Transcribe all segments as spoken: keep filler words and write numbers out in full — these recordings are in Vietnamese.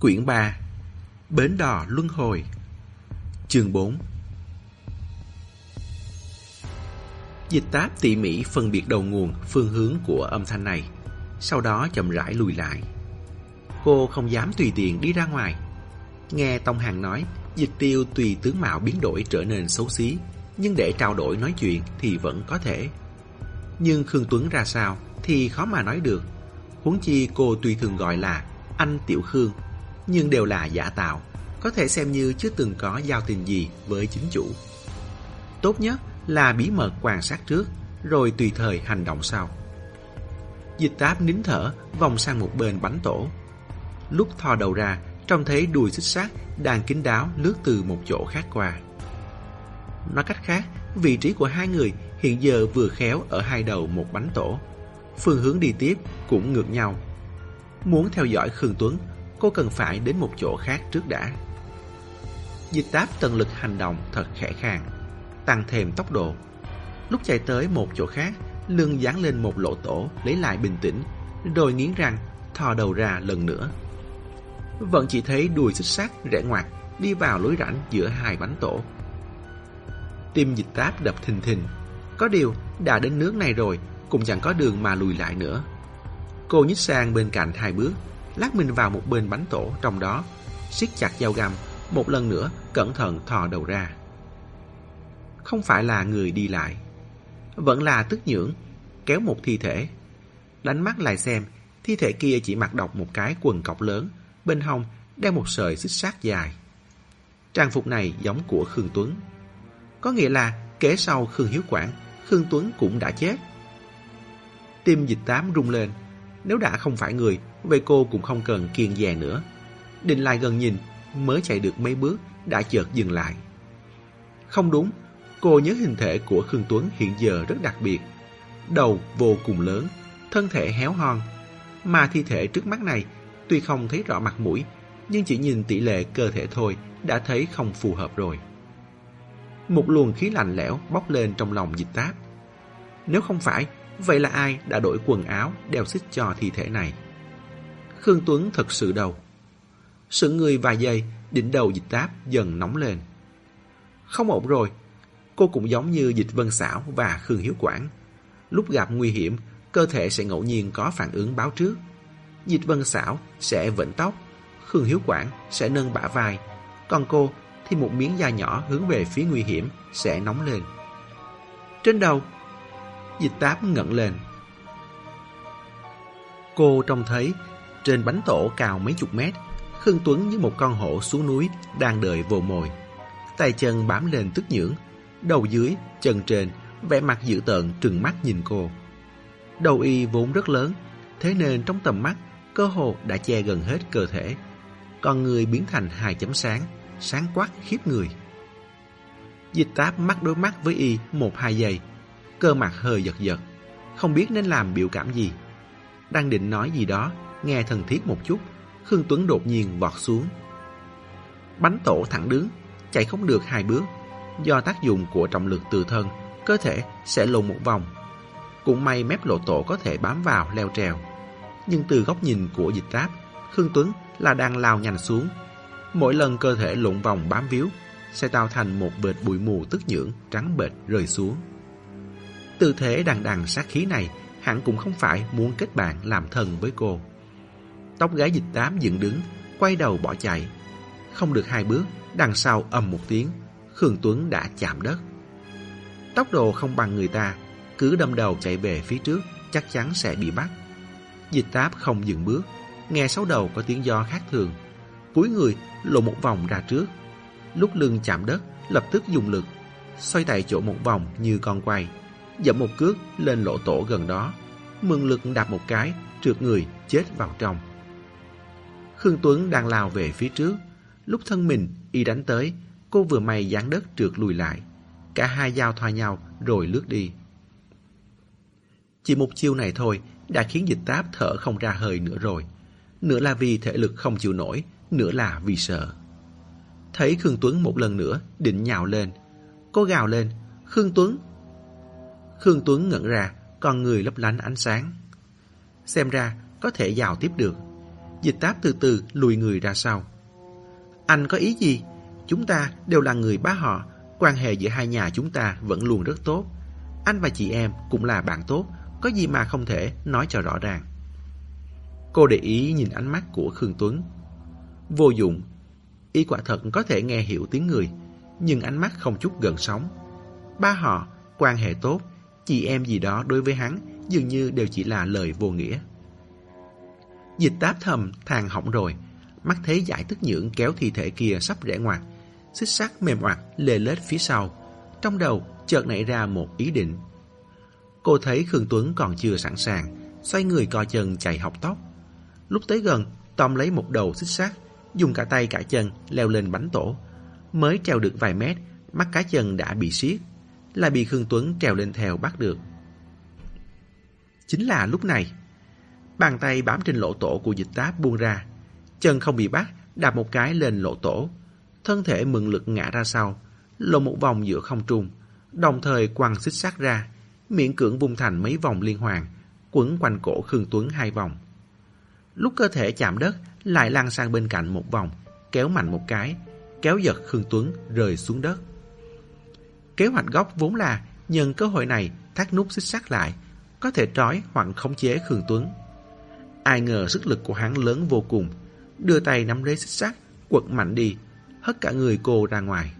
Quyển ba, Bến đò luân hồi. Chương bốn. Dịch Táp tỉ mỉ phân biệt đầu nguồn, phương hướng của âm thanh này, sau đó chậm rãi lùi lại. Cô không dám tùy tiện đi ra ngoài. Nghe Tông Hàn nói, Dịch Tiêu tùy tướng mạo biến đổi trở nên xấu xí, nhưng để trao đổi nói chuyện thì vẫn có thể. Nhưng Khương Tuấn ra sao thì khó mà nói được. Huống chi cô tuy thường gọi là anh Tiểu Khương, nhưng đều là giả tạo, có thể xem như chưa từng có giao tình gì với chính chủ. Tốt nhất là bí mật quan sát trước, rồi tùy thời hành động sau. Dịch Táp nín thở vòng sang một bên bánh tổ. Lúc thò đầu ra, trông thấy đuôi xích sắt đang kín đáo lướt từ một chỗ khác qua. Nói cách khác, vị trí của hai người hiện giờ vừa khéo ở hai đầu một bánh tổ. Phương hướng đi tiếp cũng ngược nhau. Muốn theo dõi Khương Tuấn, cô cần phải đến một chỗ khác trước đã. Dịch Táp tận lực hành động thật khẽ khàng, tăng thêm tốc độ. Lúc chạy tới một chỗ khác, lưng dán lên một lỗ tổ lấy lại bình tĩnh, rồi nghiến răng thò đầu ra lần nữa. Vẫn chỉ thấy đuôi xích sắt rẽ ngoặt đi vào lối rãnh giữa hai bánh tổ. Tim Dịch Táp đập thình thình. Có điều đã đến nước này rồi, cũng chẳng có đường mà lùi lại nữa. Cô nhích sang bên cạnh hai bước, lát mình vào một bên bánh tổ trong đó, siết chặt dao găm, một lần nữa cẩn thận thò đầu ra. Không phải là người đi lại, vẫn là tức nhưỡng, kéo một thi thể. Đánh mắt lại xem, thi thể kia chỉ mặc độc một cái quần cọc lớn, bên hông đeo một sợi xích sắt dài. Trang phục này giống của Khương Tuấn. Có nghĩa là kế sau Khương Hiếu Quảng, Khương Tuấn cũng đã chết. Tim Dịch Tám rung lên. Nếu đã không phải người, vậy cô cũng không cần kiêng dè nữa. Định lại gần nhìn, mới chạy được mấy bước đã chợt dừng lại. Không đúng, cô nhớ hình thể của Khương Tuấn hiện giờ rất đặc biệt. Đầu vô cùng lớn, thân thể héo hon. Mà thi thể trước mắt này, tuy không thấy rõ mặt mũi, nhưng chỉ nhìn tỷ lệ cơ thể thôi đã thấy không phù hợp rồi. Một luồng khí lạnh lẽo bốc lên trong lòng Dịch Táp. Nếu không phải, vậy là ai đã đổi quần áo đeo xích cho thi thể này? Khương Tuấn thật sự đầu. Sững người vài giây, đỉnh đầu Dịch Táp dần nóng lên. Không ổn rồi. Cô cũng giống như Dịch Vân Xảo và Khương Hiếu Quảng. Lúc gặp nguy hiểm, cơ thể sẽ ngẫu nhiên có phản ứng báo trước. Dịch Vân Xảo sẽ vểnh tóc, Khương Hiếu Quảng sẽ nâng bả vai, còn cô thì một miếng da nhỏ hướng về phía nguy hiểm sẽ nóng lên. Trên đầu, Dịch Táp ngẩng lên. Cô trông thấy trên bánh tổ cao mấy chục mét, Khương Tuấn như một con hổ xuống núi đang đợi vồ mồi. Tay chân bám lên tức nhưỡng, đầu dưới, chân trên, vẻ mặt dữ tợn trừng mắt nhìn cô. Đầu y vốn rất lớn, thế nên trong tầm mắt, cơ hồ đã che gần hết cơ thể. Con người biến thành hai chấm sáng, sáng quắc khiếp người. Dịch Táp mắt đối mắt với y một hai giây, cơ mặt hơi giật giật, không biết nên làm biểu cảm gì. Đang định nói gì đó, nghe thân thiết một chút, Khương Tuấn đột nhiên vọt xuống. Bánh tổ thẳng đứng, chạy không được hai bước. Do tác dụng của trọng lực từ thân, cơ thể sẽ lộn một vòng. Cũng may mép lộ tổ có thể bám vào leo trèo. Nhưng từ góc nhìn của Dịch Táp, Khương Tuấn là đang lao nhanh xuống. Mỗi lần cơ thể lộn vòng bám víu, sẽ tạo thành một bệt bụi mù tức nhưỡng trắng bệt rơi xuống. Tư thế đằng đằng sát khí này, hẳn cũng không phải muốn kết bạn làm thân với cô. Tóc gái Dịch Tám dựng đứng, quay đầu bỏ chạy. Không được hai bước, đằng sau ầm một tiếng, Khương Tuấn đã chạm đất. Tốc độ không bằng người ta, cứ đâm đầu chạy về phía trước, chắc chắn sẽ bị bắt. Dịch Táp không dừng bước, nghe sau đầu có tiếng gió khác thường, cúi người lộn một vòng ra trước. Lúc lưng chạm đất, lập tức dùng lực, xoay tại chỗ một vòng như con quay, dẫm một cước lên lỗ tổ gần đó, mượn lực đạp một cái, trượt người chết vào trong. Khương Tuấn đang lao về phía trước, lúc thân mình y đánh tới, cô vừa may dán đất trượt lùi lại. Cả hai dao thoa nhau rồi lướt đi. Chỉ một chiêu này thôi đã khiến Dịch Táp thở không ra hơi nữa rồi. Nửa là vì thể lực không chịu nổi, nửa là vì sợ. Thấy Khương Tuấn một lần nữa định nhào lên, cô gào lên: "Khương Tuấn!" Khương Tuấn ngẩn ra, con người lấp lánh ánh sáng. Xem ra có thể giào tiếp được. Dịch Táp từ từ lùi người ra sau. Anh có ý gì? Chúng ta đều là người Bá họ, quan hệ giữa hai nhà chúng ta vẫn luôn rất tốt. Anh và chị em cũng là bạn tốt, có gì mà không thể nói cho rõ ràng. Cô để ý nhìn ánh mắt của Khương Tuấn. Vô dụng, y quả thật có thể nghe hiểu tiếng người, nhưng ánh mắt không chút gần sóng. Ba họ, quan hệ tốt, chị em gì đó đối với hắn dường như đều chỉ là lời vô nghĩa. Dịch Táp thầm than hỏng rồi, mắt thấy Giải Tức Nhưỡng kéo thi thể kia sắp rẽ ngoặt, xích sắt mềm oặt lê lết phía sau. Trong đầu chợt nảy ra một ý định. Cô thấy Khương Tuấn còn chưa sẵn sàng, xoay người co chân chạy học tóc. Lúc tới gần, tóm lấy một đầu xích sắt, dùng cả tay cả chân leo lên bánh tổ. Mới trèo được vài mét, mắt cá chân đã bị siết, lại bị Khương Tuấn trèo lên theo bắt được. Chính là lúc này, bàn tay bám trên lỗ tổ của Dịch Táp buông ra, chân không bị bắt, đạp một cái lên lỗ tổ, thân thể mượn lực ngã ra sau, lộn một vòng giữa không trung, đồng thời quăng xích sắt ra, miễn cưỡng vung thành mấy vòng liên hoàn, quấn quanh cổ Khương Tuấn hai vòng. Lúc cơ thể chạm đất, lại lăn sang bên cạnh một vòng, kéo mạnh một cái, kéo giật Khương Tuấn rơi xuống đất. Kế hoạch gốc vốn là nhân cơ hội này thắt nút xích sắt lại, có thể trói hoặc khống chế Khương Tuấn. Ai ngờ sức lực của hắn lớn vô cùng, đưa tay nắm lấy xích sắt, quật mạnh đi, hất cả người cô ra ngoài.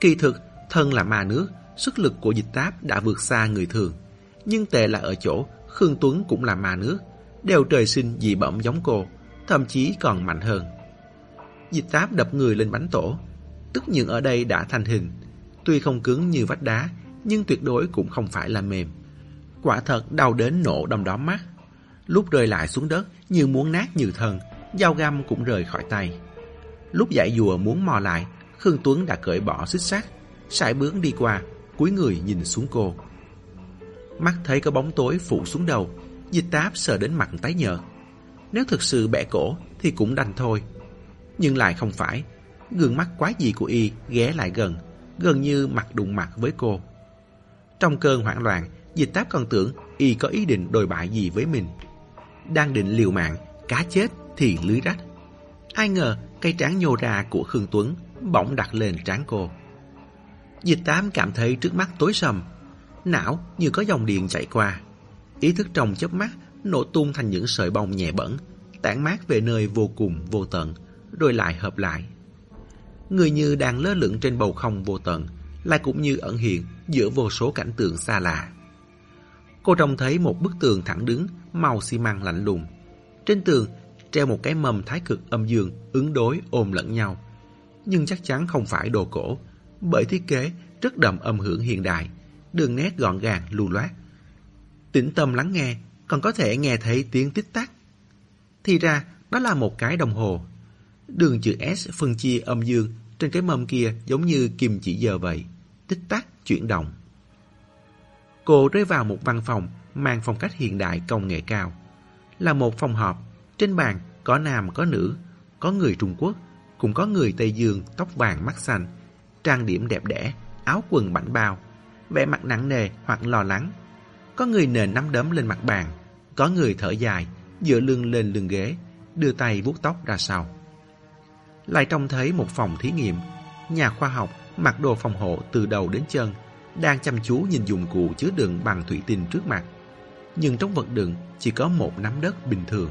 Kỳ thực, thân là ma nước, sức lực của Dịch Táp đã vượt xa người thường, nhưng tệ là ở chỗ Khương Tuấn cũng là ma nước, đều trời sinh dị bẩm giống cô, thậm chí còn mạnh hơn. Dịch Táp đập người lên bánh tổ. Tức Nhưỡng ở đây đã thành hình, tuy không cứng như vách đá, nhưng tuyệt đối cũng không phải là mềm. Quả thật đau đến nổ đom đóm mắt. Lúc rơi lại xuống đất như muốn nát như thần, dao găm cũng rời khỏi tay. Lúc giải dùa muốn mò lại, Khương Tuấn đã cởi bỏ xích sắt, sải bướng đi qua, cúi người nhìn xuống cô. Mắt thấy có bóng tối phủ xuống đầu, Dịch Táp sờ đến mặt tái nhợt. Nếu thực sự bẻ cổ thì cũng đành thôi, nhưng lại không phải. Gương mắt quái dị của y ghé lại gần, gần như mặt đụng mặt với cô. Trong cơn hoảng loạn, Dịch Táp còn tưởng y có ý định đồi bại gì với mình, đang định liều mạng cá chết thì lưới rách. Ai ngờ cây trán nhô ra của Khương Tuấn bỗng đặt lên trán cô. Dịch Táp cảm thấy trước mắt tối sầm, não như có dòng điện chạy qua, ý thức trong chớp mắt nổ tung thành những sợi bông nhẹ bẩn, tản mát về nơi vô cùng vô tận, rồi lại hợp lại. Người như đang lơ lửng trên bầu không vô tận, lại cũng như ẩn hiện giữa vô số cảnh tượng xa lạ. Cô trông thấy một bức tường thẳng đứng, màu xi măng lạnh lùng. Trên tường treo một cái mâm thái cực âm dương ứng đối ôm lẫn nhau, nhưng chắc chắn không phải đồ cổ, bởi thiết kế rất đậm âm hưởng hiện đại, đường nét gọn gàng lưu loát. Tĩnh tâm lắng nghe, còn có thể nghe thấy tiếng tích tắc. Thì ra đó là một cái đồng hồ. Đường chữ S phân chia âm dương trên cái mâm kia giống như kim chỉ giờ vậy, tích tắc chuyển động. Cô rơi vào một văn phòng mang phong cách hiện đại công nghệ cao. Là một phòng họp, trên bàn có nam có nữ, có người Trung Quốc, cũng có người Tây Dương tóc vàng mắt xanh, trang điểm đẹp đẽ, áo quần bảnh bao, vẻ mặt nặng nề hoặc lo lắng. Có người nện nắm đấm lên mặt bàn, có người thở dài, dựa lưng lên lưng ghế, đưa tay vuốt tóc ra sau. Lại trông thấy một phòng thí nghiệm, nhà khoa học mặc đồ phòng hộ từ đầu đến chân, đang chăm chú nhìn dụng cụ chứa đựng bằng thủy tinh trước mặt, nhưng trong vật đựng chỉ có một nắm đất bình thường.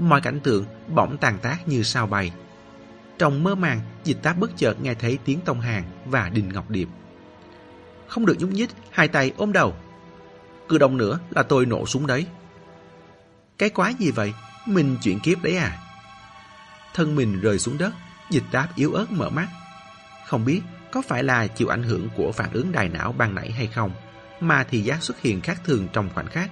Mọi cảnh tượng bỗng tàn tác như sao bay. Trong mơ màng, Dịch Táp bất chợt nghe thấy tiếng Tông Hàng và Đình Ngọc Điệp. Không được nhúc nhích, hai tay ôm đầu. Cứ động nữa là tôi nổ súng đấy. Cái quái gì vậy? Mình chuyển kiếp đấy à? Thân mình rơi xuống đất, Dịch Táp yếu ớt mở mắt. Không biết có phải là chịu ảnh hưởng của phản ứng đại não ban nãy hay không, mà thị giác xuất hiện khác thường trong khoảnh khắc.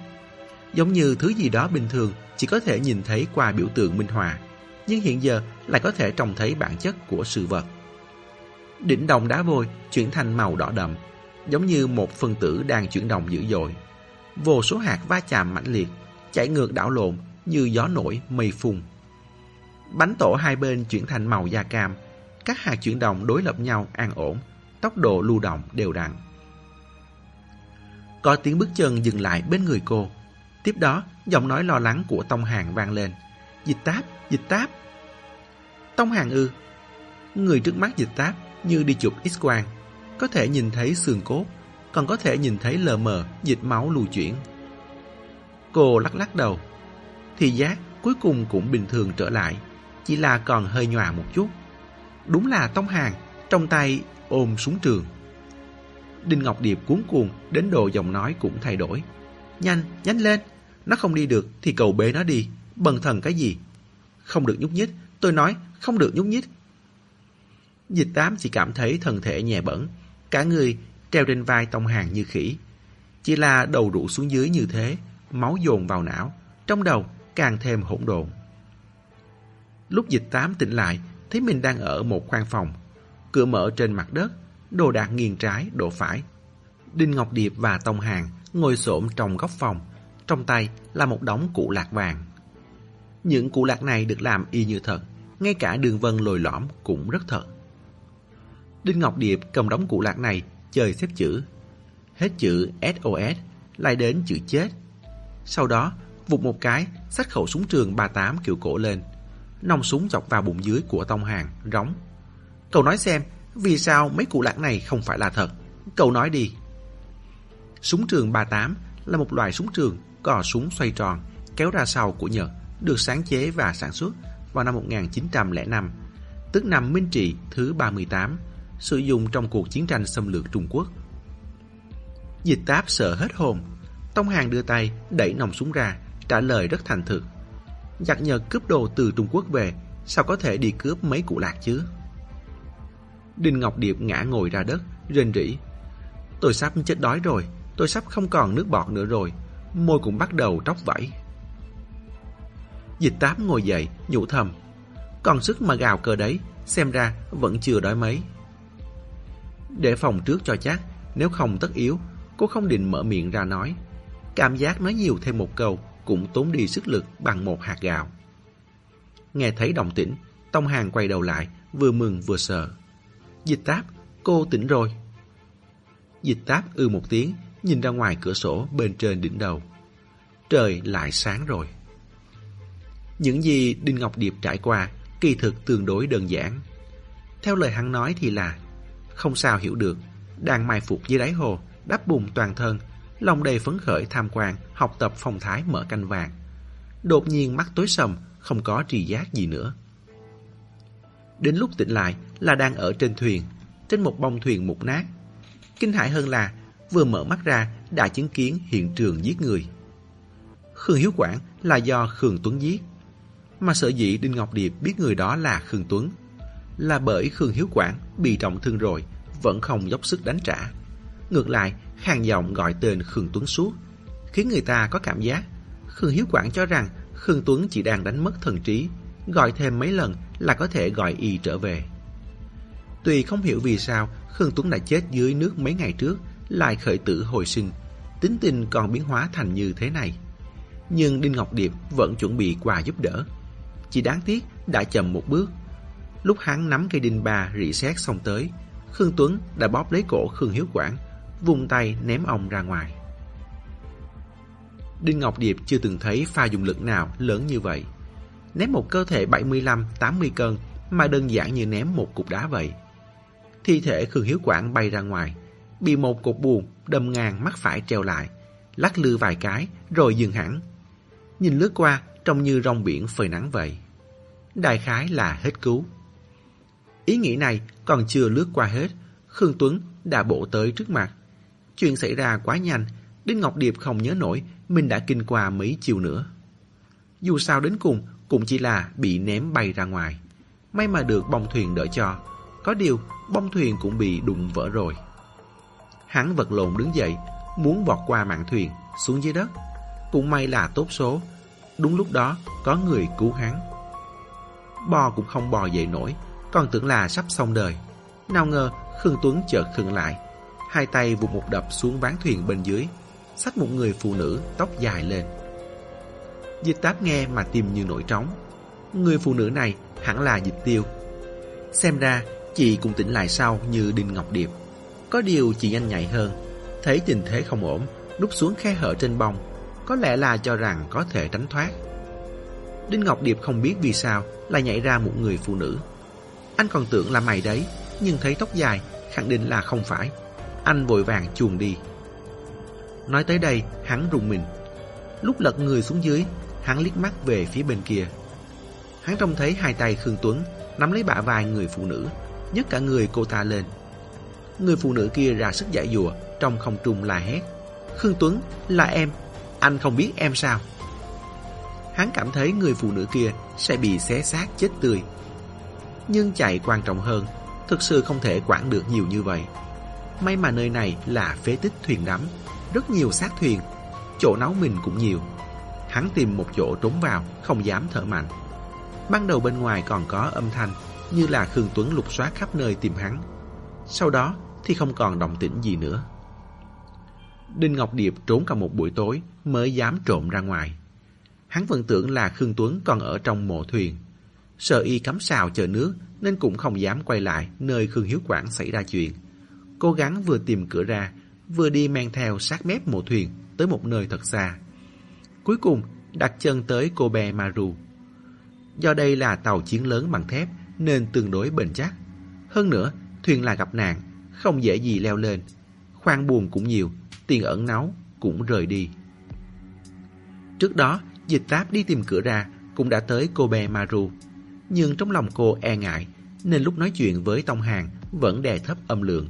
Giống như thứ gì đó bình thường chỉ có thể nhìn thấy qua biểu tượng minh họa, nhưng hiện giờ lại có thể trông thấy bản chất của sự vật. Đỉnh đồng đá vôi chuyển thành màu đỏ đậm, giống như một phân tử đang chuyển động dữ dội. Vô số hạt va chạm mãnh liệt, chảy ngược đảo lộn như gió nổi mây phùng. Bánh tổ hai bên chuyển thành màu da cam, các hạt chuyển động đối lập nhau an ổn, tốc độ lưu động đều đặn. Có tiếng bước chân dừng lại bên người cô, Tiếp đó, giọng nói lo lắng của Tông Hàng vang lên. Dịch Táp, Dịch Táp. Tông Hàng ư? Người trước mắt Dịch Táp như đi chụp X-quang, có thể nhìn thấy xương cốt, còn có thể nhìn thấy lờ mờ dịch máu lưu chuyển. Cô lắc lắc đầu. Thị giác cuối cùng cũng bình thường trở lại, chỉ là còn hơi nhòa một chút. Đúng là Tông Hàng trong tay ôm súng trường. Đinh Ngọc Điệp cuống cuồng đến độ giọng nói cũng thay đổi. Nhanh, nhanh lên, nó không đi được thì cầu bế nó đi, bần thần cái gì. Không được nhúc nhích, tôi nói không được nhúc nhích. Dịch Tám chỉ cảm thấy thân thể nhẹ bẫng, cả người treo trên vai Tông Hàng như khỉ. Chỉ là đầu rũ xuống dưới như thế, máu dồn vào não, trong đầu càng thêm hỗn độn. Lúc Dịch Tám tỉnh lại, thấy mình đang ở một khoang phòng, cửa mở trên mặt đất, đồ đạc nghiêng trái đổ phải. Đinh Ngọc Điệp và Tông Hàng ngồi xổm trong góc phòng, trong tay là một đống cụ lạc vàng. Những cụ lạc này được làm y như thật, ngay cả đường vân lồi lõm cũng rất thật. Đinh Ngọc Điệp cầm đống cụ lạc này chơi xếp chữ, hết chữ ét ô ét lại đến chữ chết. Sau đó vụt một cái xách khẩu súng trường ba mươi tám kiểu cổ lên, nòng súng chọc vào bụng dưới của Tông Hàng, rống. Cậu nói xem, vì sao mấy cụ lạc này không phải là thật? Cậu nói đi. Súng trường ba mươi tám là một loại súng trường cò súng xoay tròn kéo ra sau của Nhật, được sáng chế và sản xuất vào năm một nghìn chín trăm lẻ năm, tức năm Minh Trị thứ ba mươi tám, sử dụng trong cuộc chiến tranh xâm lược Trung Quốc. Dịch Táp sợ hết hồn. Tông Hàng đưa tay đẩy nòng súng ra, trả lời rất thành thực. Giặc Nhật cướp đồ từ Trung Quốc về, sao có thể đi cướp mấy cụ lạc chứ? Đinh Ngọc Điệp ngã ngồi ra đất, rên rỉ. Tôi sắp chết đói rồi, tôi sắp không còn nước bọt nữa rồi. Môi cũng bắt đầu tróc vẫy. Dịch Tám ngồi dậy, nhủ thầm. Còn sức mà gào cơ đấy, xem ra vẫn chưa đói mấy. Để phòng trước cho chắc, nếu không tất yếu, cô không định mở miệng ra nói. Cảm giác nói nhiều thêm một câu cũng tốn đi sức lực bằng một hạt gạo. Nghe thấy động tĩnh, Tông Hàng quay đầu lại, vừa mừng vừa sợ. Dịch Táp, cô tỉnh rồi. Dịch Táp ư một tiếng, nhìn ra ngoài cửa sổ bên trên đỉnh đầu. Trời lại sáng rồi. Những gì Đinh Ngọc Điệp trải qua kỳ thực tương đối đơn giản. Theo lời hắn nói thì là không sao hiểu được, đang mai phục dưới đáy hồ, đắp bùn toàn thân, lòng đầy phấn khởi tham quan, học tập phong thái mở canh vàng. Đột nhiên mắt tối sầm, không có tri giác gì nữa. Đến lúc tỉnh lại là đang ở trên thuyền, trên một bông thuyền mục nát. Kinh hãi hơn là vừa mở mắt ra đã chứng kiến hiện trường giết người. Khương Hiếu Quảng là do Khương Tuấn giết. Mà sở dĩ Đinh Ngọc Điệp biết người đó là Khương Tuấn là bởi Khương Hiếu Quảng bị trọng thương rồi vẫn không dốc sức đánh trả. Ngược lại, khàn giọng gọi tên Khương Tuấn suốt, khiến người ta có cảm giác Khương Hiếu Quảng cho rằng Khương Tuấn chỉ đang đánh mất thần trí, gọi thêm mấy lần là có thể gọi y trở về. Tuy không hiểu vì sao Khương Tuấn đã chết dưới nước mấy ngày trước, lại khởi tử hồi sinh, tính tình còn biến hóa thành như thế này, nhưng Đinh Ngọc Điệp vẫn chuẩn bị quà giúp đỡ. Chỉ đáng tiếc đã chậm một bước. Lúc hắn nắm cây đinh ba rỉ sét xông tới, Khương Tuấn đã bóp lấy cổ Khương Hiếu Quảng, vung tay ném ông ra ngoài. Đinh Ngọc Điệp chưa từng thấy pha dùng lực nào lớn như vậy. Ném một cơ thể bảy mươi lăm tám mươi cân mà đơn giản như ném một cục đá vậy. Thi thể Khương Hiếu Quảng bay ra ngoài, bị một cột buồm đâm ngang mắt phải treo lại, lắc lư vài cái rồi dừng hẳn. Nhìn lướt qua trông như rong biển phơi nắng vậy. Đại khái là hết cứu. Ý nghĩ này còn chưa lướt qua hết, Khương Tuấn đã bổ tới trước mặt. Chuyện xảy ra quá nhanh, Đinh Ngọc Điệp không nhớ nổi mình đã kinh qua mấy chiều nữa. Dù sao đến cùng cũng chỉ là bị ném bay ra ngoài. May mà được bông thuyền đỡ cho. Có điều bông thuyền cũng bị đụng vỡ rồi. Hắn vật lộn đứng dậy, muốn vọt qua mạn thuyền xuống dưới đất. Cũng may là tốt số, đúng lúc đó có người cứu hắn. Bò cũng không bò dậy nổi, còn tưởng là sắp xong đời. Nào ngờ Khương Tuấn chợt khựng lại, hai tay vụt một đập xuống ván thuyền bên dưới, xách một người phụ nữ tóc dài lên. Dịch Táp nghe mà tim như nổi trống. Người phụ nữ này hẳn là Dịch Tiêu. Xem ra chị cũng tỉnh lại sau như Đinh Ngọc Điệp. Có điều chị nhanh nhạy hơn, thấy tình thế không ổn, núp xuống khe hở trên bông, có lẽ là cho rằng có thể tránh thoát. Đinh Ngọc Điệp không biết vì sao lại nhảy ra một người phụ nữ. Anh còn tưởng là mày đấy, nhưng thấy tóc dài, khẳng định là không phải. Anh vội vàng chuồn đi. Nói tới đây, hắn rùng mình. Lúc lật người xuống dưới, hắn liếc mắt về phía bên kia. Hắn trông thấy hai tay Khương Tuấn nắm lấy bả vai người phụ nữ, nhấc cả người cô ta lên. Người phụ nữ kia ra sức giãy giụa, trong không trung la hét: "Khương Tuấn, là em, anh không biết em sao?" Hắn cảm thấy người phụ nữ kia sẽ bị xé xác chết tươi. Nhưng chạy quan trọng hơn, thực sự không thể quản được nhiều như vậy. May mà nơi này là phế tích thuyền đắm, rất nhiều xác thuyền, chỗ náu mình cũng nhiều. Hắn tìm một chỗ trốn vào, không dám thở mạnh. Ban đầu bên ngoài còn có âm thanh, như là Khương Tuấn lục soát khắp nơi tìm hắn. Sau đó thì không còn động tĩnh gì nữa. Đinh Ngọc Điệp trốn cả một buổi tối mới dám trộm ra ngoài. Hắn vẫn tưởng là Khương Tuấn còn ở trong mộ thuyền. Sợ y cắm sào chờ nước nên cũng không dám quay lại nơi Khương Hiếu Quảng xảy ra chuyện. Cố gắng vừa tìm cửa ra, vừa đi men theo sát mép mộ thuyền tới một nơi thật xa. Cuối cùng đặt chân tới Kobe Maru. Do đây là tàu chiến lớn bằng thép nên tương đối bền chắc. Hơn nữa, thuyền là gặp nạn, không dễ gì leo lên. Khoang buồng cũng nhiều, tiền ẩn náu cũng rời đi. Trước đó, Dịch Táp đi tìm cửa ra cũng đã tới Kobe Maru. Nhưng trong lòng cô e ngại, nên lúc nói chuyện với Tông Hàng vẫn đè thấp âm lượng.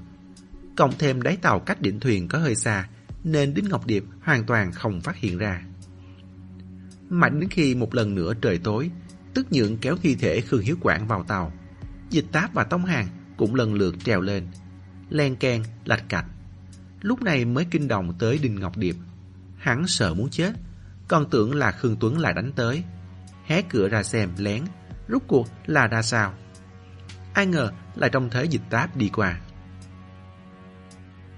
Cộng thêm đáy tàu cách đỉnh thuyền có hơi xa, nên Đinh Ngọc Điệp hoàn toàn không phát hiện ra. Mạnh đến khi một lần nữa trời tối, Tức Nhượng kéo thi thể Khương Hiếu Quảng vào tàu. Dịch Táp và Tông Hàng cũng lần lượt trèo lên. Len keng, lạch cạch. Lúc này mới kinh động tới Đinh Ngọc Điệp. Hắn sợ muốn chết, còn tưởng là Khương Tuấn lại đánh tới. Hé cửa ra xem lén, rút cuộc là ra sao. Ai ngờ lại trông thấy Dịch Táp đi qua.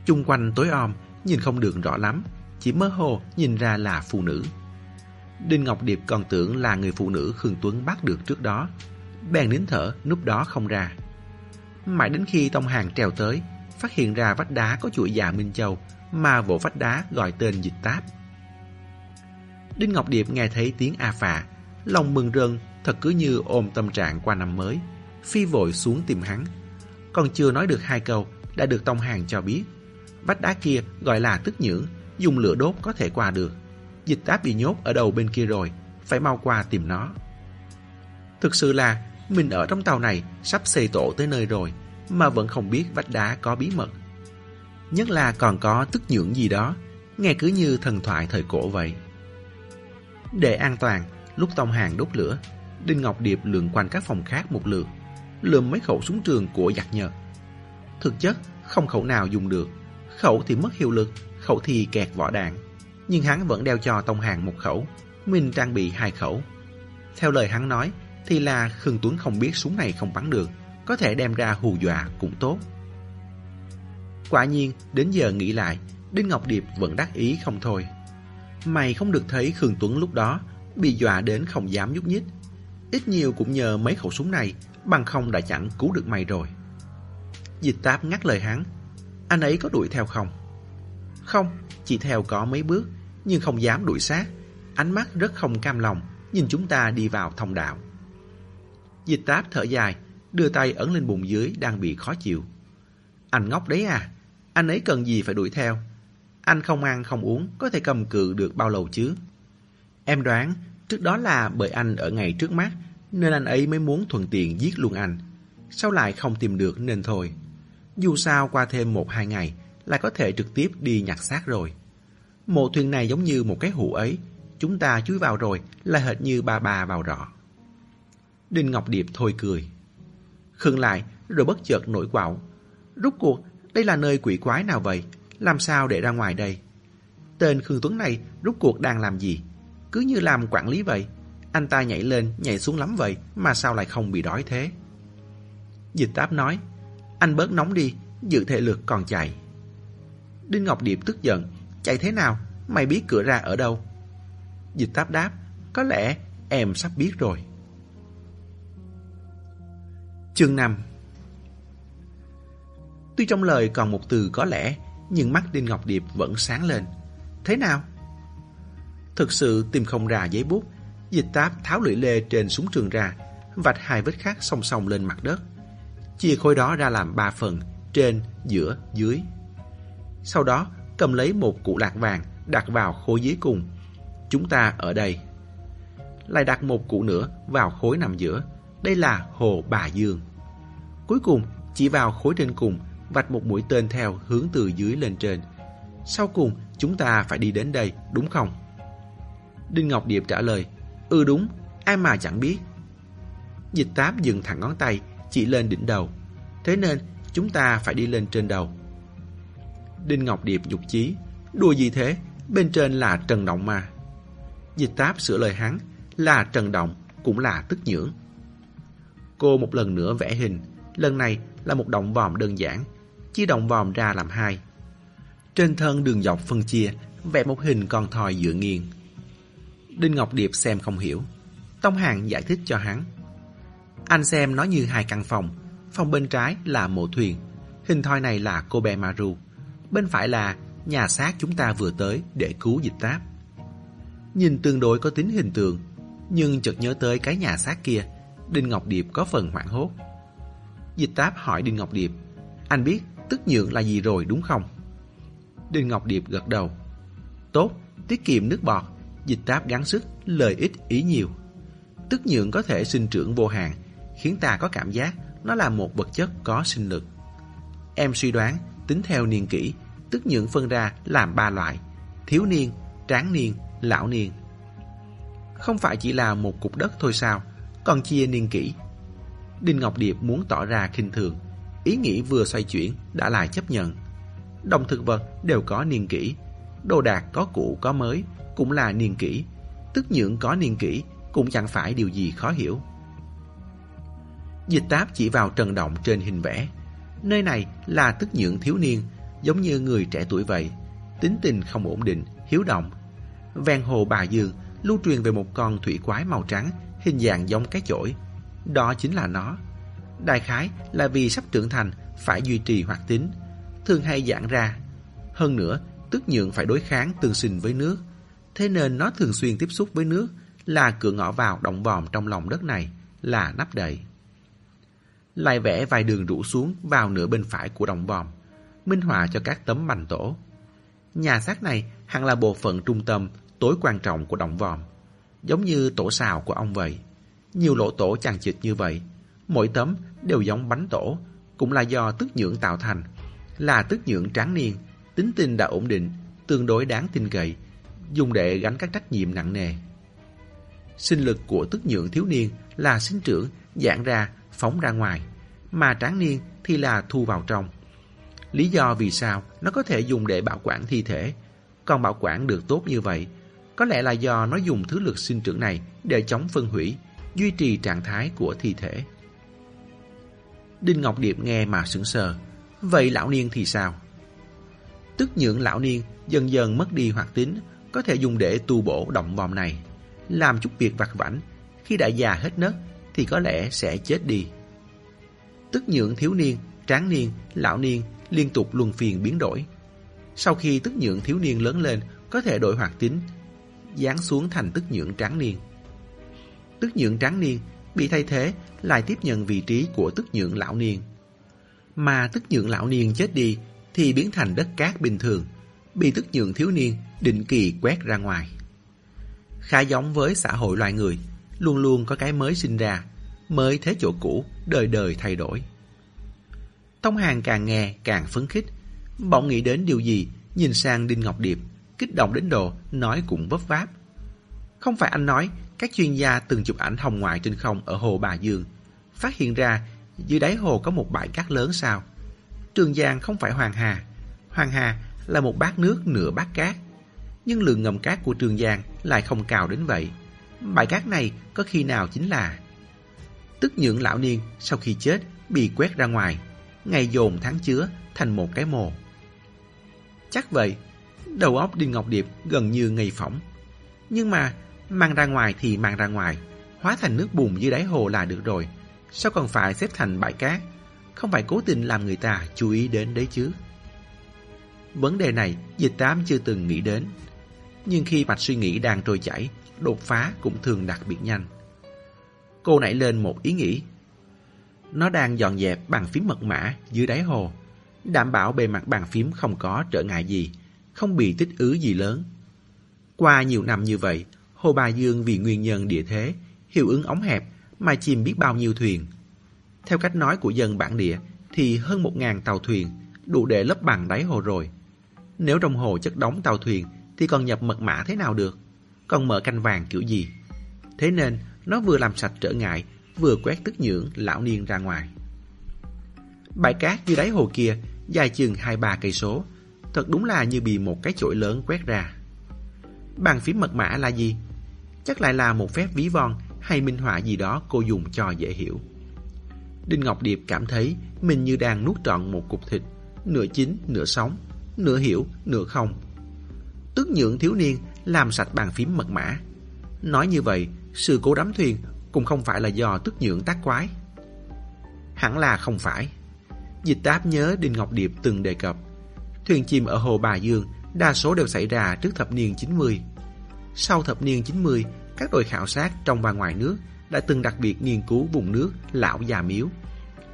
Chung quanh tối om, nhìn không được rõ lắm, chỉ mơ hồ nhìn ra là phụ nữ. Đinh Ngọc Điệp còn tưởng là người phụ nữ Khương Tuấn bắt được trước đó, bèn nín thở núp đó không ra. Mãi đến khi Tông Hàng trèo tới, phát hiện ra vách đá có chuỗi dạ minh châu, mà vỗ vách đá gọi tên Dịch Táp. Đinh Ngọc Điệp nghe thấy tiếng a phà, lòng mừng rơn, thật cứ như ôm tâm trạng qua năm mới, phi vội xuống tìm hắn. Còn chưa nói được hai câu đã được Tông Hàng cho biết vách đá kia gọi là Tức Nhưỡng, dùng lửa đốt có thể qua được. Dịch Táp bị nhốt ở đầu bên kia rồi, phải mau qua tìm nó. Thực sự là mình ở trong tàu này sắp xây tổ tới nơi rồi mà vẫn không biết vách đá có bí mật. Nhất là còn có Tức Nhưỡng gì đó, nghe cứ như thần thoại thời cổ vậy. Để an toàn, lúc Tông Hàng đốt lửa, Đinh Ngọc Điệp lượn quanh các phòng khác một lượt, lượm mấy khẩu súng trường của giặc Nhật. Thực chất không khẩu nào dùng được, khẩu thì mất hiệu lực, khẩu thì kẹt vỏ đạn. Nhưng hắn vẫn đeo cho Tông Hàng một khẩu, mình trang bị hai khẩu. Theo lời hắn nói thì là Khương Tuấn không biết súng này không bắn được, có thể đem ra hù dọa cũng tốt. Quả nhiên đến giờ nghĩ lại, Đinh Ngọc Điệp vẫn đắc ý không thôi. Mày không được thấy Khương Tuấn lúc đó bị dọa đến không dám nhúc nhích, ít nhiều cũng nhờ mấy khẩu súng này, bằng không đã chẳng cứu được mày rồi. Dịch Táp ngắt lời hắn: "Anh ấy có đuổi theo không?" "Không, chỉ theo có mấy bước, nhưng không dám đuổi sát. Ánh mắt rất không cam lòng, nhìn chúng ta đi vào thông đạo." Dịch Táp thở dài, đưa tay ấn lên bụng dưới đang bị khó chịu. "Anh ngốc đấy à, anh ấy cần gì phải đuổi theo. Anh không ăn không uống có thể cầm cự được bao lâu chứ? Em đoán trước đó là bởi anh ở ngay trước mắt nên anh ấy mới muốn thuận tiện giết luôn anh. Sau lại không tìm được nên thôi. Dù sao qua thêm một hai ngày là có thể trực tiếp đi nhặt xác rồi. Mộ thuyền này giống như một cái hũ ấy, chúng ta chúi vào rồi là hệt như bà bà vào rọ." Đinh Ngọc Điệp thôi cười. Khương lại rồi bất chợt nổi quạo. Rốt cuộc đây là nơi quỷ quái nào vậy? Làm sao để ra ngoài đây? Tên Khương Tuấn này rốt cuộc đang làm gì? Cứ như làm quản lý vậy. Anh ta nhảy lên nhảy xuống lắm vậy mà sao lại không bị đói thế? Dịch Táp nói: "Anh bớt nóng đi, giữ thể lực còn chạy." Đinh Ngọc Điệp tức giận: "Chạy thế nào? Mày biết cửa ra ở đâu?" Dịch Táp đáp: "Có lẽ em sắp biết rồi." Chương năm. Tuy trong lời còn một từ "có lẽ", nhưng mắt Đinh Ngọc Điệp vẫn sáng lên. "Thế nào?" Thực sự tìm không ra giấy bút, Dịch Táp tháo lưỡi lê trên súng trường ra, vạch hai vết khác song song lên mặt đất, chia khối đó ra làm ba phần, trên, giữa, dưới. Sau đó cầm lấy một cụ lạc vàng đặt vào khối dưới cùng. Chúng ta ở đây. Lại đặt một cụ nữa vào khối nằm giữa. Đây là Hồ Bà Dương. Cuối cùng chỉ vào khối trên cùng, vạch một mũi tên theo hướng từ dưới lên trên. Sau cùng chúng ta phải đi đến đây, đúng không? Đinh Ngọc Điệp trả lời, ừ đúng, ai mà chẳng biết. Dịch Táp dừng thẳng ngón tay chỉ lên đỉnh đầu, thế nên chúng ta phải đi lên trên đầu. Đinh Ngọc Điệp nhục chí, đùa gì thế, bên trên là Trần Động mà. Dịch Táp sửa lời hắn, là Trần Động cũng là Tức Nhưỡng. Cô một lần nữa vẽ hình, lần này là một động vòm đơn giản, chia động vòm ra làm hai. Trên thân đường dọc phân chia, vẽ một hình con thoi dựa nghiêng. Đinh Ngọc Điệp xem không hiểu. Tông Hàn giải thích cho hắn. Anh xem nó như hai căn phòng, phòng bên trái là mộ thuyền, hình thoi này là cô bé Maru, bên phải là nhà xác chúng ta vừa tới để cứu Dịch Táp. Nhìn tương đối có tính hình tượng, nhưng chợt nhớ tới cái nhà xác kia, Đinh Ngọc Điệp có phần hoảng hốt. Dịch Táp hỏi Đinh Ngọc Điệp, anh biết Tức Nhưỡng là gì rồi đúng không? Đinh Ngọc Điệp gật đầu. Tốt, tiết kiệm nước bọt. Dịch Táp gắng sức, lời ít ý nhiều. Tức Nhưỡng có thể sinh trưởng vô hạn, khiến ta có cảm giác nó là một vật chất có sinh lực. Em suy đoán, tính theo niên kỷ, Tức Nhưỡng phân ra làm ba loại: thiếu niên, tráng niên, lão niên. Không phải chỉ là một cục đất thôi sao, còn chia niên kỷ. Đinh Ngọc Điệp muốn tỏ ra khinh thường, ý nghĩ vừa xoay chuyển đã lại chấp nhận. Động thực vật đều có niên kỷ, đồ đạc có cũ có mới cũng là niên kỷ, Tức Nhưỡng có niên kỷ cũng chẳng phải điều gì khó hiểu. Dịch Táp chỉ vào Trần Động trên hình vẽ, nơi này là Tức Nhưỡng thiếu niên, giống như người trẻ tuổi vậy, tính tình không ổn định, hiếu động. Ven hồ Bà Dương lưu truyền về một con thủy quái màu trắng, hình dạng giống cái chổi, đó chính là nó. Đại khái là vì sắp trưởng thành phải duy trì hoạt tính, thường hay giãn ra. Hơn nữa, Tức Nhưỡng phải đối kháng tương sinh với nước, thế nên nó thường xuyên tiếp xúc với nước, là cửa ngõ vào động vòm trong lòng đất này, là nắp đậy. Lại vẽ vài đường rũ xuống vào nửa bên phải của động vòm, minh họa cho các tấm bành tổ. Nhà xác này hẳn là bộ phận trung tâm tối quan trọng của động vòm, giống như tổ sào của ông vậy. Nhiều lỗ tổ chằng chịt như vậy, mỗi tấm đều giống bánh tổ, cũng là do Tức Nhưỡng tạo thành. Là Tức Nhưỡng tráng niên, tính tình đã ổn định, tương đối đáng tin cậy, dùng để gánh các trách nhiệm nặng nề. Sinh lực của Tức Nhưỡng thiếu niên là sinh trưởng, giãn ra, phóng ra ngoài, mà tráng niên thì là thu vào trong. Lý do vì sao nó có thể dùng để bảo quản thi thể, còn bảo quản được tốt như vậy, có lẽ là do nó dùng thứ lực sinh trưởng này để chống phân hủy, duy trì trạng thái của thi thể. Đinh Ngọc Điệp nghe mà sững sờ. Vậy lão niên thì sao? Tức Nhưỡng lão niên dần dần mất đi hoạt tính, có thể dùng để tu bổ động vòm này, làm chút việc vặt vãnh, khi đã già hết nấc thì có lẽ sẽ chết đi. Tức Nhưỡng thiếu niên, tráng niên, lão niên liên tục luân phiên biến đổi. Sau khi Tức Nhưỡng thiếu niên lớn lên, có thể đổi hoạt tính, giáng xuống thành Tức Nhưỡng tráng niên. Tức Nhưỡng tráng niên bị thay thế lại tiếp nhận vị trí của Tức Nhưỡng lão niên. Mà Tức Nhưỡng lão niên chết đi thì biến thành đất cát bình thường, bị Tức Nhưỡng thiếu niên định kỳ quét ra ngoài. Khá giống với xã hội loài người, luôn luôn có cái mới sinh ra, mới thế chỗ cũ, đời đời thay đổi. Tông Hàn càng nghe càng phấn khích, bỗng nghĩ đến điều gì, nhìn sang Đinh Ngọc Điệp, kích động đến độ nói cũng vấp váp. Không phải anh nói các chuyên gia từng chụp ảnh hồng ngoại trên không ở hồ Bà Dương, phát hiện ra dưới đáy hồ có một bãi cát lớn sao? Trường Giang không phải Hoàng Hà. Hoàng Hà là một bát nước nửa bát cát, nhưng lượng ngầm cát của Trường Giang lại không cao đến vậy. Bãi cát này có khi nào chính là Tức Nhưỡng lão niên sau khi chết bị quét ra ngoài, ngày dồn tháng chứa thành một cái mồ? Chắc vậy. Đầu óc Đinh Ngọc Điệp gần như ngây phỏng. Nhưng mà mang ra ngoài thì mang ra ngoài, hóa thành nước bùn dưới đáy hồ là được rồi, sao còn phải xếp thành bãi cát? Không phải cố tình làm người ta chú ý đến đấy chứ? Vấn đề này Dịch Tám chưa từng nghĩ đến. nhưng khi mạch suy nghĩ đang trôi chảy, đột phá cũng thường đặc biệt nhanh. Cô nảy lên một ý nghĩ. Nó đang dọn dẹp bàn phím mật mã dưới đáy hồ, đảm bảo bề mặt bàn phím không có trở ngại gì, không bị tích ứ gì lớn. Qua nhiều năm như vậy, hồ Bà Dương vì nguyên nhân địa thế, hiệu ứng ống hẹp mà chìm biết bao nhiêu thuyền. Theo cách nói của dân bản địa thì hơn một nghìn tàu thuyền đủ để lấp bằng đáy hồ rồi. Nếu trong hồ chất đóng tàu thuyền thì còn nhập mật mã thế nào được, còn mở canh vàng kiểu gì. Thế nên nó vừa làm sạch trở ngại, vừa quét tức nhưỡng lão niên ra ngoài. Bãi cát dưới đáy hồ kia dài chừng hai ba cây số, thật đúng là như bị một cái chổi lớn quét ra. Bàn phím mật mã là gì? Chắc lại là một phép ví von hay minh họa gì đó cô dùng cho dễ hiểu. Đinh Ngọc Điệp cảm thấy mình như đang nuốt trọn một cục thịt, nửa chín, nửa sống, nửa hiểu, nửa không. Tức nhượng thiếu niên làm sạch bàn phím mật mã. Nói như vậy, sự cố đắm thuyền cũng không phải là do tức nhượng tác quái. Hẳn là không phải. Dịch Táp nhớ Đinh Ngọc Điệp từng đề cập, thuyền chìm ở hồ Bà Dương đa số đều xảy ra trước thập niên chín mươi. Sau thập niên chín mươi, các đội khảo sát trong và ngoài nước đã từng đặc biệt nghiên cứu vùng nước Lão Già Miếu,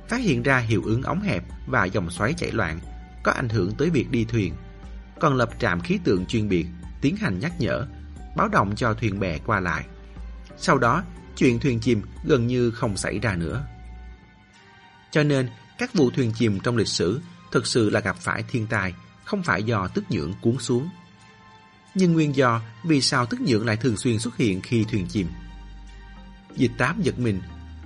phát hiện ra hiệu ứng ống hẹp và dòng xoáy chảy loạn có ảnh hưởng tới việc đi thuyền, còn lập trạm khí tượng chuyên biệt tiến hành nhắc nhở, báo động cho thuyền bè qua lại. Sau đó, chuyện thuyền chìm gần như không xảy ra nữa. Cho nên, các vụ thuyền chìm trong lịch sử thực sự là gặp phải thiên tai, không phải do tức nhưỡng cuốn xuống. Nhưng nguyên do vì sao tức nhưỡng lại thường xuyên xuất hiện khi thuyền chìm? Dịch Tám giật mình,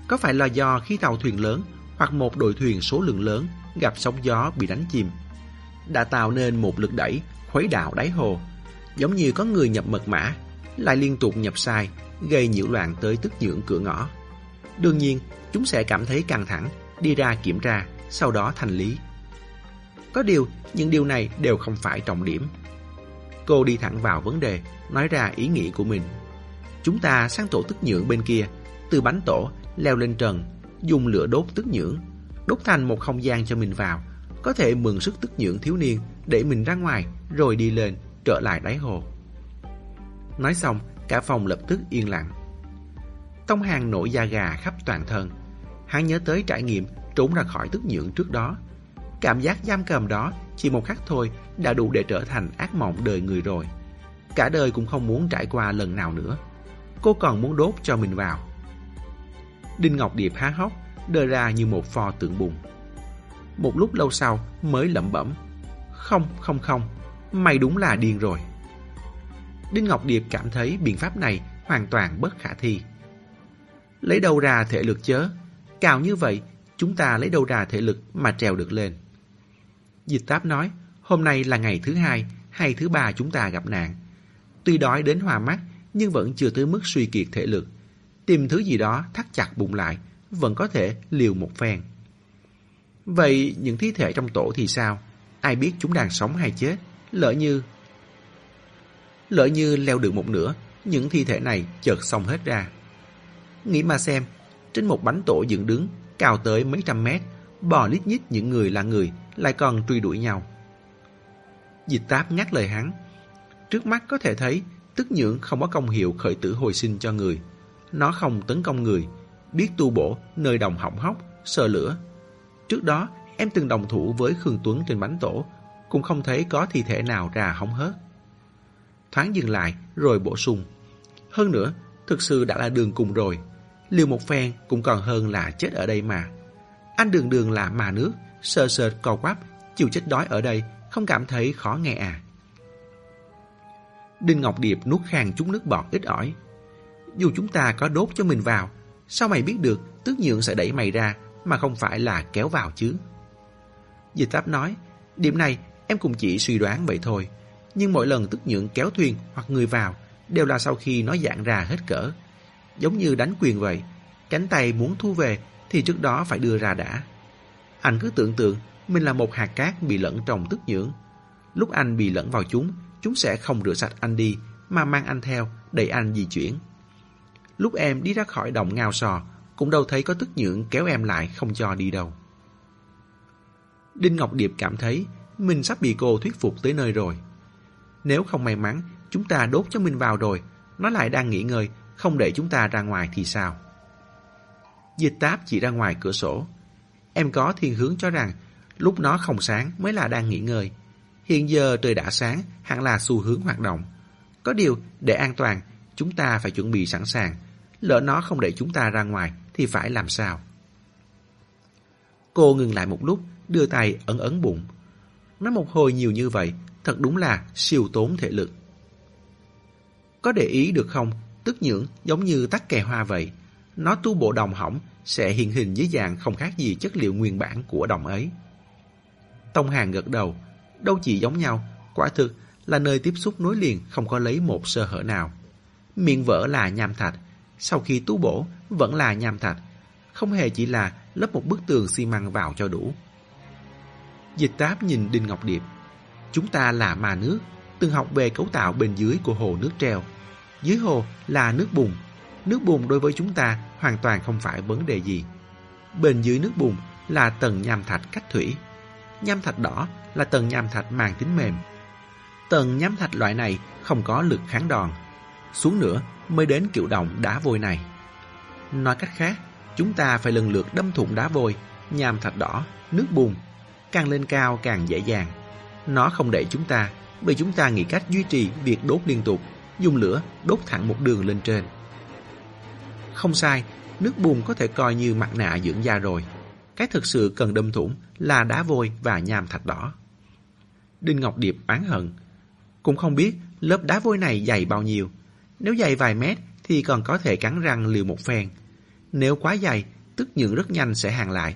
có phải là do khi tàu thuyền lớn hoặc một đội thuyền số lượng lớn gặp sóng gió bị đánh chìm, đã tạo nên một lực đẩy khuấy đảo đáy hồ, giống như có người nhập mật mã, lại liên tục nhập sai, gây nhiễu loạn tới tức nhưỡng cửa ngõ. Đương nhiên, chúng sẽ cảm thấy căng thẳng, đi ra kiểm tra, sau đó thanh lý. Có điều, những điều này đều không phải trọng điểm. Cô đi thẳng vào vấn đề, nói ra ý nghĩ của mình. Chúng ta sang tổ tức nhưỡng bên kia, từ bánh tổ leo lên trần, dùng lửa đốt tức nhưỡng, đốt thành một không gian cho mình vào, có thể mượn sức tức nhưỡng thiếu niên để mình ra ngoài, rồi đi lên, trở lại đáy hồ. Nói xong, cả phòng lập tức yên lặng. Tông Hàng nổi da gà khắp toàn thân. Hắn nhớ tới trải nghiệm trốn ra khỏi tức nhưỡng trước đó. Cảm giác giam cầm đó chỉ một khắc thôi đã đủ để trở thành ác mộng đời người rồi. Cả đời cũng không muốn trải qua lần nào nữa. Cô còn muốn đốt cho mình vào. Đinh Ngọc Điệp há hốc, đờ ra như một pho tượng bùn. Một lúc lâu sau mới lẩm bẩm: Không, không, không, mày đúng là điên rồi. Đinh Ngọc Điệp cảm thấy biện pháp này hoàn toàn bất khả thi. Lấy đâu ra thể lực chớ? Cao như vậy, chúng ta lấy đâu ra thể lực mà trèo được lên? Dịch Táp nói, hôm nay là ngày thứ hai hay thứ ba chúng ta gặp nạn. Tuy đói đến hoa mắt, nhưng vẫn chưa tới mức suy kiệt thể lực. Tìm thứ gì đó thắt chặt bụng lại, vẫn có thể liều một phen. Vậy những thi thể trong tổ thì sao? Ai biết chúng đang sống hay chết? Lỡ như... Lỡ như leo được một nửa, những thi thể này chợt xông hết ra. Nghĩ mà xem, trên một bánh tổ dựng đứng, cao tới mấy trăm mét, bò lít nhít những người là người, lại còn truy đuổi nhau. Dịch Táp ngắt lời hắn. Trước mắt có thể thấy, tức nhưỡng không có công hiệu khởi tử hồi sinh cho người. Nó không tấn công người, biết tu bổ nơi đồng hỏng hóc, sờ lửa. Trước đó, em từng đồng thủ với Khương Tuấn trên bánh tổ, cũng không thấy có thi thể nào ra hỏng hớt. Thoáng dừng lại rồi bổ sung. Hơn nữa, thực sự đã là đường cùng rồi. Liều một phen cũng còn hơn là chết ở đây mà. Anh đường đường là mà nước, sờ sờ co quắp, chịu chết đói ở đây, không cảm thấy khó nghe à? Đinh Ngọc Điệp nuốt khan chút nước bọt ít ỏi. Dù chúng ta có đốt cho mình vào, sao mày biết được tức nhượng sẽ đẩy mày ra mà không phải là kéo vào chứ? Dịch Táp nói, điểm này em cũng chỉ suy đoán vậy thôi. Nhưng mỗi lần tức nhượng kéo thuyền hoặc người vào đều là sau khi nó giãn ra hết cỡ. Giống như đánh quyền vậy, cánh tay muốn thu về thì trước đó phải đưa ra đã. Anh cứ tưởng tượng mình là một hạt cát bị lẫn trong tức nhưỡng. Lúc anh bị lẫn vào chúng, chúng sẽ không rửa sạch anh đi mà mang anh theo, đẩy anh di chuyển. Lúc em đi ra khỏi động Ngao Sò cũng đâu thấy có tức nhưỡng kéo em lại không cho đi đâu. Đinh Ngọc Điệp cảm thấy mình sắp bị cô thuyết phục tới nơi rồi. Nếu không may mắn Chúng ta đốt cho mình vào rồi, nó lại đang nghỉ ngơi, không để chúng ta ra ngoài thì sao? Dịch Táp chỉ ra ngoài cửa sổ. Em có thiên hướng cho rằng lúc nó không sáng mới là đang nghỉ ngơi. Hiện giờ trời đã sáng, hẳn là xu hướng hoạt động. Có điều, để an toàn, chúng ta phải chuẩn bị sẵn sàng. Lỡ nó không để chúng ta ra ngoài thì phải làm sao? Cô ngừng lại một lúc, đưa tay ấn ấn bụng. Nói một hồi nhiều như vậy, thật đúng là siêu tốn thể lực. Có để ý được không, tức nhưỡng giống như tắc kè hoa vậy. Nó tu bộ đồng hỏng sẽ hiện hình dưới dạng không khác gì chất liệu nguyên bản của đồng ấy. Tông Hàn gật đầu. Đâu chỉ giống nhau, quả thực là nơi tiếp xúc nối liền không có lấy một sơ hở nào. Miệng vỡ là nham thạch, sau khi tu bổ vẫn là nham thạch, không hề chỉ là lấp một bức tường xi măng vào cho đủ. Dịch Táp nhìn Đinh Ngọc Điệp. Chúng ta là ma nước, từng học về cấu tạo bên dưới của hồ nước treo. Dưới hồ là nước bùn. Nước bùn đối với chúng ta hoàn toàn không phải vấn đề gì. Bên dưới nước bùn là tầng nham thạch cách thủy. Nham thạch đỏ là tầng nham thạch mang tính mềm. Tầng nham thạch loại này không có lực kháng đòn. Xuống nữa mới đến kiểu động đá vôi này. Nói cách khác, chúng ta phải lần lượt đâm thủng đá vôi, nham thạch đỏ, nước bùn. Càng lên cao càng dễ dàng. Nó không để chúng ta, bởi chúng ta nghĩ cách duy trì việc đốt liên tục, dùng lửa đốt thẳng một đường lên trên. Không sai, nước bùn có thể coi như mặt nạ dưỡng da rồi. Cái thực sự cần đâm thủng là đá vôi và nham thạch đỏ. Đinh Ngọc Điệp oán hận. Cũng không biết lớp đá vôi này dày bao nhiêu. Nếu dày vài mét thì còn có thể cắn răng liều một phen. Nếu quá dày, tức nhượng rất nhanh sẽ hàn lại.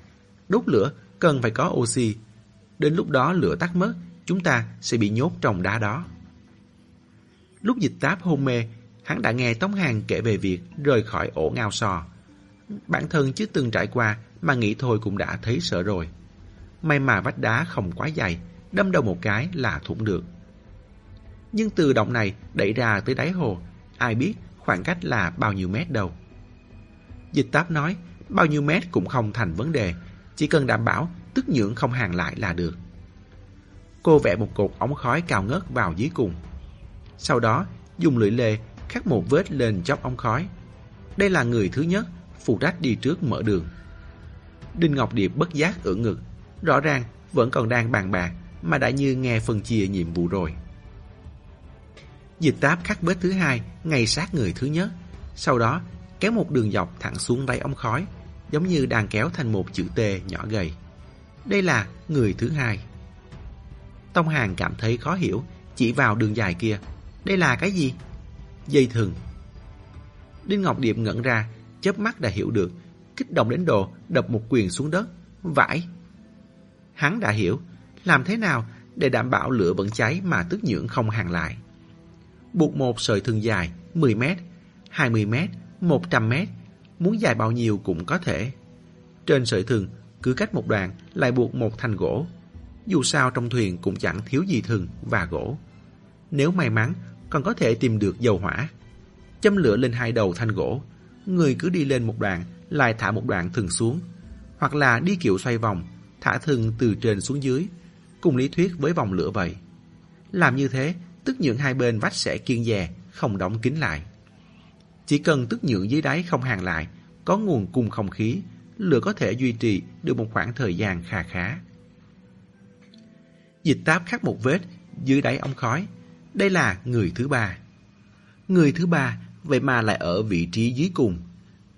Đốt lửa cần phải có oxy. Đến lúc đó lửa tắt mất, chúng ta sẽ bị nhốt trong đá đó. Lúc Dịch Táp hôn mê, hắn đã nghe Tống Hàn kể về việc rời khỏi ổ ngao sò. Bản thân chứ từng trải qua mà nghĩ thôi cũng đã thấy sợ rồi. May mà vách đá không quá dày, đâm đầu một cái là thủng được. Nhưng từ động này đẩy ra tới đáy hồ, ai biết khoảng cách là bao nhiêu mét đâu. Dịch Táp nói, bao nhiêu mét cũng không thành vấn đề, chỉ cần đảm bảo tức nhưỡng không hàn lại là được. Cô vẽ một cột ống khói cao ngất vào dưới cùng. Sau đó dùng lưỡi lê khắc một vết lên chóp ống khói. Đây là người thứ nhất, phụ trách đi trước mở đường. Đinh Ngọc Điệp bất giác ưỡn ngực. Rõ ràng vẫn còn đang bàn bạc mà đã như nghe phân chia nhiệm vụ rồi. Dịch Táp khắc vết thứ hai ngay sát người thứ nhất, sau đó kéo một đường dọc thẳng xuống đáy ống khói, giống như đang kéo thành một chữ T nhỏ gầy. Đây là người thứ hai. Tông Hàn cảm thấy khó hiểu, chỉ vào đường dài kia. Đây là cái gì? Dây thừng. Đinh Ngọc Điệp ngẩn ra, chớp mắt đã hiểu được, kích động đến độ đập một quyền xuống đất. Vãi! Hắn đã hiểu, làm thế nào để đảm bảo lửa vẫn cháy mà tức nhưỡng không hàn lại. Buộc một sợi thừng dài mười mét, hai mươi mét, một trăm mét, muốn dài bao nhiêu cũng có thể. Trên sợi thừng, cứ cách một đoạn lại buộc một thanh gỗ. Dù sao trong thuyền cũng chẳng thiếu gì thừng và gỗ. Nếu may mắn, còn có thể tìm được dầu hỏa. Châm lửa lên hai đầu thanh gỗ, người cứ đi lên một đoạn, lại thả một đoạn thừng xuống. Hoặc là đi kiểu xoay vòng, thả thừng từ trên xuống dưới, cùng lý thuyết với vòng lửa vậy. Làm như thế, tức nhượng hai bên vách sẽ kiên dè, không đóng kín lại. Chỉ cần tức nhượng dưới đáy không hàn lại, có nguồn cung không khí, lửa có thể duy trì được một khoảng thời gian kha khá. Dịch Táp khắc một vết dưới đáy ống khói. Đây là người thứ ba. Người thứ ba vậy mà lại ở vị trí dưới cùng.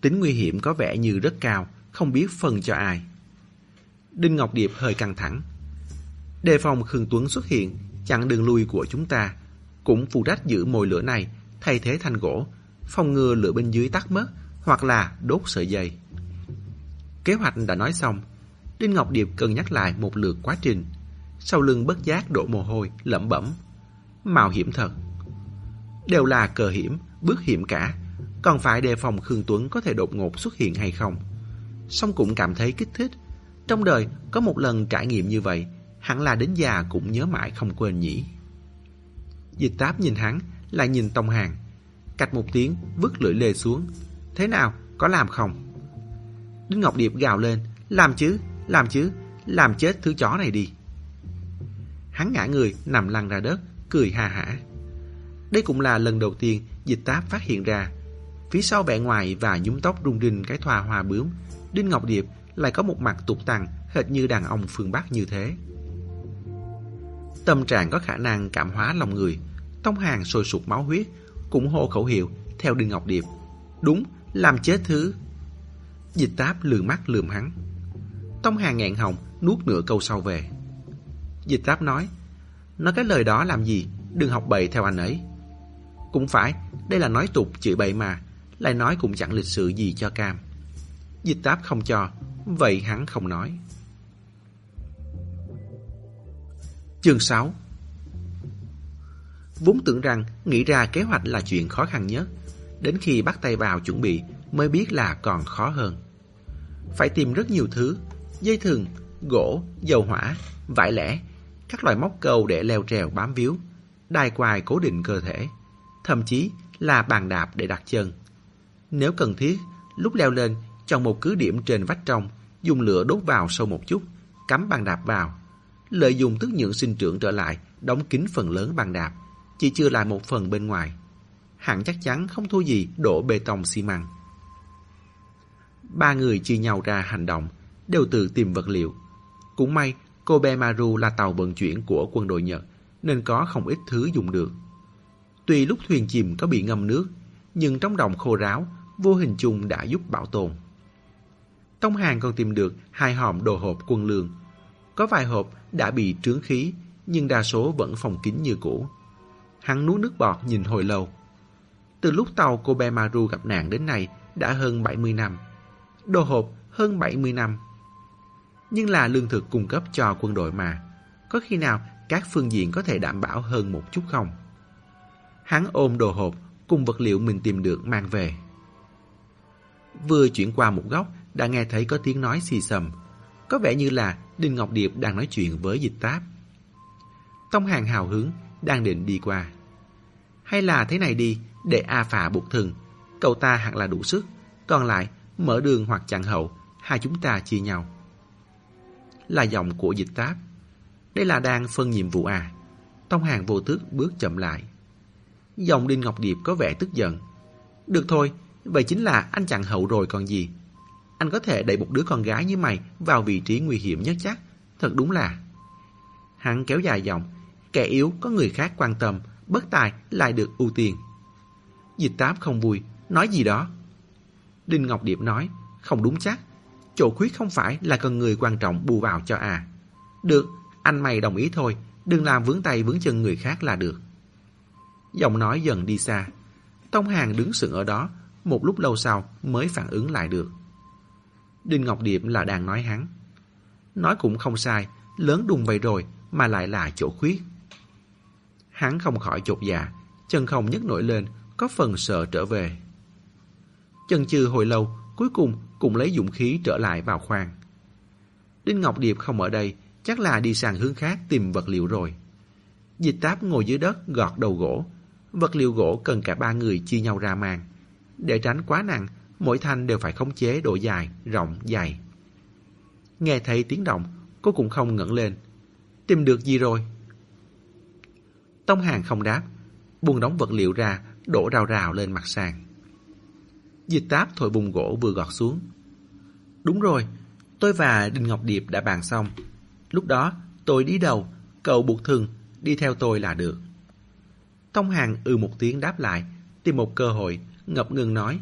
Tính nguy hiểm có vẻ như rất cao, không biết phân cho ai. Đinh Ngọc Điệp hơi căng thẳng. Đề phòng Khương Tuấn xuất hiện, chặn đường lui của chúng ta. Cũng phụ trách giữ mồi lửa này, thay thế thanh gỗ, phòng ngừa lửa bên dưới tắt mất, hoặc là đốt sợi dây. Kế hoạch đã nói xong. Đinh Ngọc Điệp cân nhắc lại một lượt quá trình. Sau lưng bất giác đổ mồ hôi, lẩm bẩm. Mạo hiểm thật. Đều là cờ hiểm, bước hiểm cả. Còn phải đề phòng Khương Tuấn có thể đột ngột xuất hiện hay không. Song cũng cảm thấy kích thích. Trong đời có một lần trải nghiệm như vậy, hẳn là đến già cũng nhớ mãi không quên nhỉ. Dịch Táp nhìn hắn, lại nhìn Tông Hàn, cạch một tiếng vứt lưỡi lê xuống. Thế nào, có làm không? Đinh Ngọc Điệp gào lên. Làm chứ, làm chứ, làm chết thứ chó này đi. Hắn ngã người nằm lăn ra đất, cười ha hả. Đây cũng là lần đầu tiên Dịch Táp phát hiện ra. Phía sau vẻ ngoài và nhúm tóc rung rinh cái thoa hoa bướm, Đinh Ngọc Điệp lại có một mặt tục tằng hệt như đàn ông phương Bắc như thế. Tâm trạng có khả năng cảm hóa lòng người, Tông Hàng sôi sục máu huyết, cũng hô khẩu hiệu theo Đinh Ngọc Điệp. Đúng, làm chết thứ. Dịch Táp lườm mắt lườm hắn. Tông Hàng nghẹn họng nuốt nửa câu sau về. Dịch Táp nói, nói cái lời đó làm gì, đừng học bậy theo anh ấy. Cũng phải, đây là nói tục chửi bậy mà, lại nói cũng chẳng lịch sự gì cho cam. Dịch Táp không cho, vậy hắn không nói. Chương sáu. Vốn tưởng rằng nghĩ ra kế hoạch là chuyện khó khăn nhất, đến khi bắt tay vào chuẩn bị mới biết là còn khó hơn. Phải tìm rất nhiều thứ, dây thừng, gỗ, dầu hỏa, vải lẻ, các loại móc câu để leo trèo bám víu, đai quai cố định cơ thể, thậm chí là bàn đạp để đặt chân. Nếu cần thiết, lúc leo lên chọn một cứ điểm trên vách trong, dùng lửa đốt vào sâu một chút, cắm bàn đạp vào, lợi dụng tức nhượng sinh trưởng trở lại, đóng kín phần lớn bàn đạp, chỉ chưa lại một phần bên ngoài. Hẳn chắc chắn không thua gì đổ bê tông xi măng. Ba người chia nhau ra hành động, đều tự tìm vật liệu. Cũng may Kobe Maru là tàu vận chuyển của quân đội Nhật, nên có không ít thứ dùng được. Tuy lúc thuyền chìm có bị ngâm nước, nhưng trong đồng khô ráo vô hình chung đã giúp bảo tồn. Tông Hàng còn tìm được hai hòm đồ hộp quân lương. Có vài hộp đã bị trướng khí, nhưng đa số vẫn phòng kín như cũ. Hắn nuốt nước bọt nhìn hồi lâu. Từ lúc tàu Kobe Maru gặp nạn đến nay đã hơn bảy mươi năm. Đồ hộp hơn bảy mươi năm. Nhưng là lương thực cung cấp cho quân đội mà, có khi nào các phương diện có thể đảm bảo hơn một chút không? Hắn ôm đồ hộp cùng vật liệu mình tìm được mang về. Vừa chuyển qua một góc đã nghe thấy có tiếng nói xì xầm, có vẻ như là Đinh Ngọc Điệp đang nói chuyện với Dịch Táp. Tông Hàng hào hứng đang định đi qua. Hay là thế này đi, để A Phà buộc thừng, cậu ta hẳn là đủ sức, còn lại mở đường hoặc chặn hậu, hai chúng ta chia nhau. Là giọng của Dịch Táp. Đây là đang phân nhiệm vụ à? Tông Hàng vô thức bước chậm lại. Giọng Đinh Ngọc Điệp có vẻ tức giận. Được thôi, vậy chính là anh chặn hậu rồi còn gì. Anh có thể đẩy một đứa con gái như mày vào vị trí nguy hiểm nhất chắc. Thật đúng là. Hắn kéo dài giọng, kẻ yếu có người khác quan tâm, bất tài lại được ưu tiên. Dịch Táp không vui, nói gì đó. Đinh Ngọc Điệp nói, không đúng chắc. Chỗ khuyết không phải là cần người quan trọng bù vào cho à. Được, anh mày đồng ý thôi, đừng làm vướng tay vướng chân người khác là được. Giọng nói dần đi xa. Tông Hàng đứng sững ở đó, một lúc lâu sau mới phản ứng lại được. Đinh Ngọc Điệp là đang nói hắn. Nói cũng không sai, lớn đùng vậy rồi mà lại là chỗ khuyết. Hắn không khỏi chột dạ, chân không nhấc nổi lên, có phần sợ trở về. Chần chừ hồi lâu, cuối cùng cũng lấy dũng khí trở lại vào khoang. Đinh Ngọc Điệp không ở đây, chắc là đi sang hướng khác tìm vật liệu rồi. Dịch Táp ngồi dưới đất gọt đầu gỗ. Vật liệu gỗ cần cả ba người chia nhau ra mang. Để tránh quá nặng, mỗi thanh đều phải khống chế độ dài, rộng, dày. Nghe thấy tiếng động, cô cũng không ngẩng lên. Tìm được gì rồi? Tông Hàng không đáp, buông đóng vật liệu ra, đổ rào rào lên mặt sàn. Dịch Táp thổi bùng gỗ vừa gọt xuống. Đúng rồi, tôi và Đinh Ngọc Điệp đã bàn xong. Lúc đó tôi đi đầu, cậu buộc thừng, đi theo tôi là được. Tông Hàng ừ một tiếng đáp lại, tìm một cơ hội, ngập ngừng nói.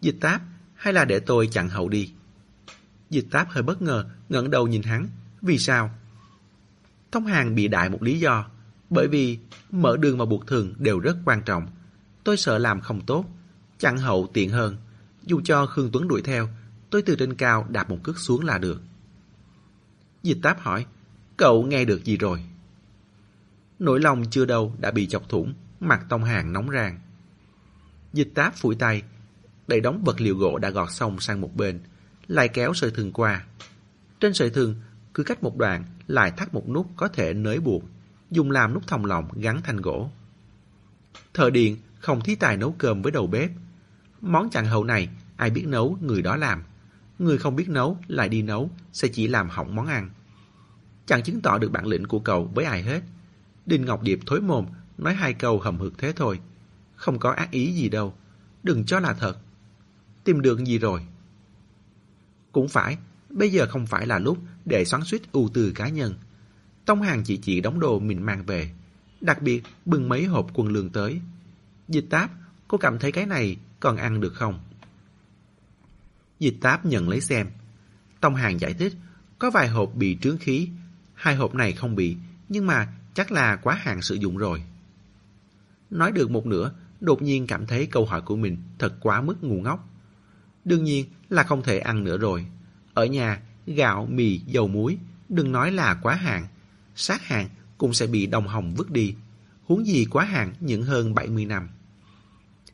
Dịch Táp, hay là để tôi chặn hậu đi? Dịch Táp hơi bất ngờ, ngẩng đầu nhìn hắn. Vì sao? Tông Hàng bị đại một lý do. Bởi vì mở đường và buộc thừng đều rất quan trọng. Tôi sợ làm không tốt, chặn hậu tiện hơn. Dù cho Khương Tuấn đuổi theo, tôi từ trên cao đạp một cước xuống là được. Dịch Táp hỏi, cậu nghe được gì rồi? Nỗi lòng chưa đâu đã bị chọc thủng, mặt Tông Hàng nóng rang. Dịch Táp phủi tay, đẩy đóng vật liệu gỗ đã gọt xong sang một bên, lại kéo sợi thừng qua. Trên sợi thừng, cứ cách một đoạn lại thắt một nút có thể nới buộc, dùng làm nút thòng lọng gắn thanh gỗ. Thợ điện không thí tài nấu cơm với đầu bếp. Món chặn hậu này, ai biết nấu người đó làm. Người không biết nấu lại đi nấu sẽ chỉ làm hỏng món ăn. Chẳng chứng tỏ được bản lĩnh của cậu với ai hết. Đinh Ngọc Điệp thối mồm nói hai câu hầm hực thế thôi, không có ác ý gì đâu, đừng cho là thật. Tìm được gì rồi? Cũng phải, bây giờ không phải là lúc để xoắn xuýt ưu tư cá nhân. Tông hàng chị chị đóng đồ mình mang về, đặc biệt bưng mấy hộp quân lương tới. Dịch Táp, cô cảm thấy cái này còn ăn được không? Dịch Táp nhận lấy xem. Tông hàng giải thích, có vài hộp bị trướng khí, hai hộp này không bị, nhưng mà chắc là quá hạn sử dụng rồi. Nói được một nửa, đột nhiên cảm thấy câu hỏi của mình thật quá mức ngu ngốc. Đương nhiên là không thể ăn nữa rồi. Ở nhà, gạo, mì, dầu muối, đừng nói là quá hạn, sát hạn cũng sẽ bị đồng hồng vứt đi, huống gì quá hạn những hơn bảy mươi năm.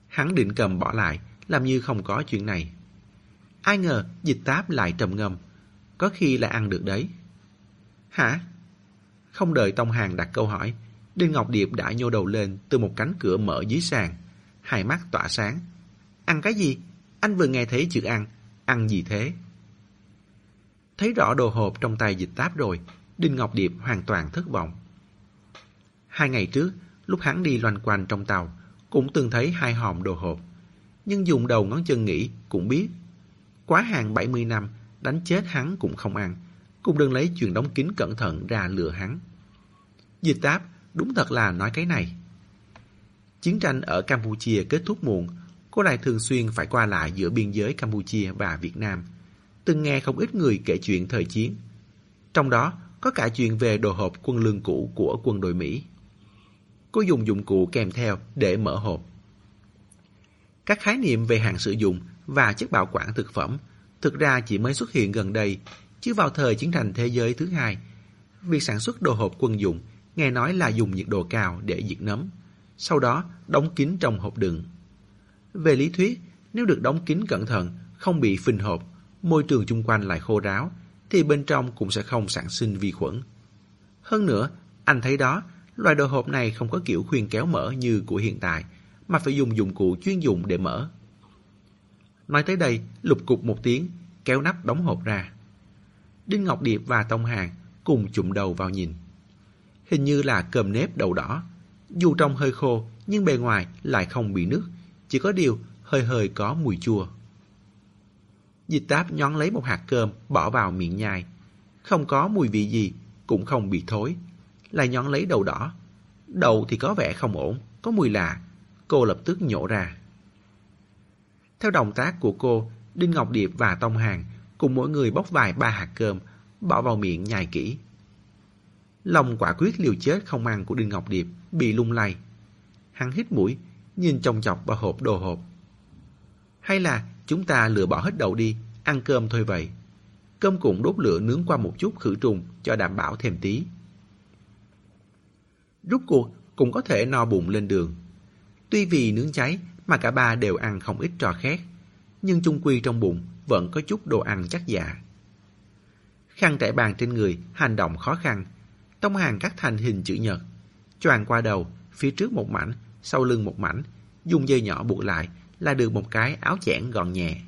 Hắn định cầm bỏ lại, làm như không có chuyện này. Ai ngờ Dịch Táp lại trầm ngâm, có khi lại ăn được đấy. Hả? Không đợi Tông Hàng đặt câu hỏi, Đinh Ngọc Điệp đã nhô đầu lên từ một cánh cửa mở dưới sàn, hai mắt tỏa sáng. Ăn cái gì? Anh vừa nghe thấy chữ ăn, ăn gì thế? Thấy rõ đồ hộp trong tay Dịch Táp rồi, Đinh Ngọc Điệp hoàn toàn thất vọng. Hai ngày trước, lúc hắn đi loanh quanh trong tàu, cũng từng thấy hai hòm đồ hộp. Nhưng dùng đầu ngón chân nghĩ cũng biết, quá hàng bảy mươi năm, đánh chết hắn cũng không ăn, cũng đừng lấy chuyện đóng kín cẩn thận ra lừa hắn. Dịch Táp đúng thật là nói cái này. Chiến tranh ở Campuchia kết thúc muộn, cô lại thường xuyên phải qua lại giữa biên giới Campuchia và Việt Nam. Từng nghe không ít người kể chuyện thời chiến, trong đó có cả chuyện về đồ hộp quân lương cũ của quân đội Mỹ. Cô dùng dụng cụ kèm theo để mở hộp. Các khái niệm về hàng sử dụng và chất bảo quản thực phẩm thực ra chỉ mới xuất hiện gần đây, chứ vào thời chiến tranh thế giới thứ hai, việc sản xuất đồ hộp quân dụng nghe nói là dùng nhiệt độ cao để diệt nấm, sau đó đóng kín trong hộp đựng. Về lý thuyết, nếu được đóng kín cẩn thận, không bị phình hộp, môi trường chung quanh lại khô ráo, thì bên trong cũng sẽ không sản sinh vi khuẩn. Hơn nữa, anh thấy đó, loại đồ hộp này không có kiểu khuyên kéo mở như của hiện tại, mà phải dùng dụng cụ chuyên dụng để mở. Nói tới đây, lục cục một tiếng, kéo nắp đóng hộp ra. Đinh Ngọc Điệp và Tông Hàng cùng chụm đầu vào nhìn. Hình như là cơm nếp đậu đỏ, dù trong hơi khô nhưng bề ngoài lại không bị nước, chỉ có điều hơi hơi có mùi chua. Dịch Táp nhón lấy một hạt cơm bỏ vào miệng nhai, không có mùi vị gì, cũng không bị thối. Lại nhón lấy đậu đỏ, đậu thì có vẻ không ổn, có mùi lạ, cô lập tức nhổ ra. Theo động tác của cô, Đinh Ngọc Điệp và Tông Hàng cùng mỗi người bóc vài ba hạt cơm, bỏ vào miệng nhai kỹ. Lòng quả quyết liều chết không ăn của Đinh Ngọc Điệp bị lung lay. Hắn hít mũi, nhìn chòng chọc vào hộp đồ hộp. Hay là chúng ta lựa bỏ hết đậu đi, ăn cơm thôi vậy. Cơm cũng đốt lửa nướng qua một chút khử trùng cho đảm bảo thêm tí. Rút cuộc cũng có thể no bụng lên đường. Tuy vì nướng cháy mà cả ba đều ăn không ít trò khét, nhưng chung quy trong bụng vẫn có chút đồ ăn chắc dạ. Khăn trải bàn trên người hành động khó khăn. Tông Hàng cắt thành hình chữ nhật, choàng qua đầu, phía trước một mảnh, sau lưng một mảnh, dùng dây nhỏ buộc lại là được một cái áo chẽn gọn nhẹ.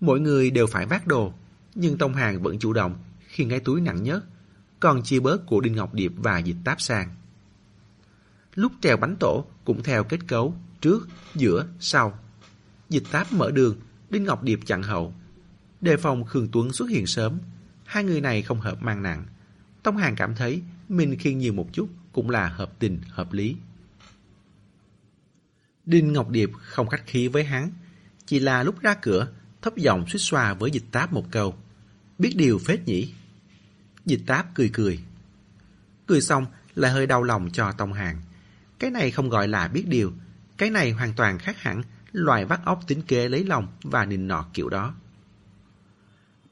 Mỗi người đều phải vác đồ, nhưng Tông Hàng vẫn chủ động khiêng cái túi nặng nhất, còn chia bớt của Đinh Ngọc Điệp và Dịch Táp sang. Lúc trèo bánh tổ cũng theo kết cấu trước, giữa, sau. Dịch Táp mở đường, Đinh Ngọc Điệp chặn hậu, đề phòng Khương Tuấn xuất hiện sớm. Hai người này không hợp mang nặng. Tông Hàng cảm thấy mình khiêng nhiều một chút cũng là hợp tình, hợp lý. Đinh Ngọc Điệp không khách khí với hắn, chỉ là lúc ra cửa, thấp giọng suýt xoa với Dịch Táp một câu. Biết điều phết nhỉ? Dịch Táp cười cười. Cười xong lại hơi đau lòng cho Tông Hàng. Cái này không gọi là biết điều, cái này hoàn toàn khác hẳn loài vắt óc tính kế lấy lòng và nịnh nọt kiểu đó.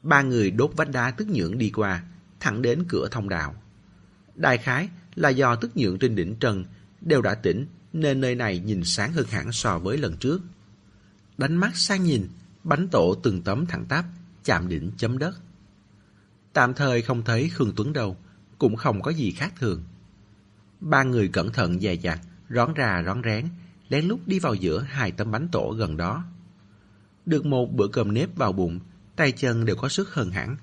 Ba người đốt vách đá tức nhượng đi qua, thẳng đến cửa thông đạo. Đại khái là do tức nhượng trên đỉnh trần đều đã tỉnh, nên nơi này nhìn sáng hơn hẳn so với lần trước. Đánh mắt sang nhìn, bánh tổ từng tấm thẳng tắp chạm đỉnh chấm đất. Tạm thời không thấy Khương Tuấn đâu, cũng không có gì khác thường. Ba người cẩn thận dè dặt, rón ra rón rén, lén lút đi vào giữa hai tấm bánh tổ gần đó. Được một bữa cơm nếp vào bụng, tay chân đều có sức hơn hẳn.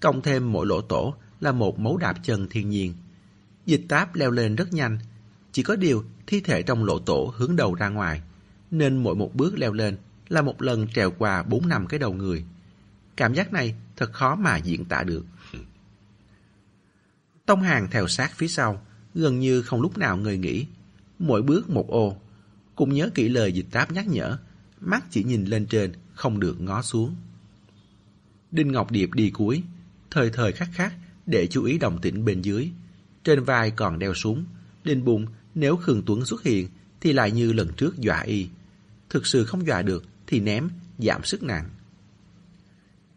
Cộng thêm mỗi lỗ tổ là một mấu đạp chân thiên nhiên. Dịch Táp leo lên rất nhanh, Chỉ có điều thi thể trong lỗ tổ hướng đầu ra ngoài, nên mỗi một bước leo lên là một lần trèo qua bốn năm cái đầu người. Cảm giác này thật khó mà diễn tả được. Tông Hàng theo sát phía sau, gần như không lúc nào ngơi nghỉ. Mỗi bước một ô, cũng nhớ kỹ lời Dịch Táp nhắc nhở, mắt chỉ nhìn lên trên, không được ngó xuống. Đinh Ngọc Điệp đi cuối, thời thời khắc khắc để chú ý động tĩnh bên dưới. Trên vai còn đeo súng, đinh bụng nếu Khương Tuấn xuất hiện thì lại như lần trước dọa y. Thực sự không dọa được thì ném, giảm sức nặng.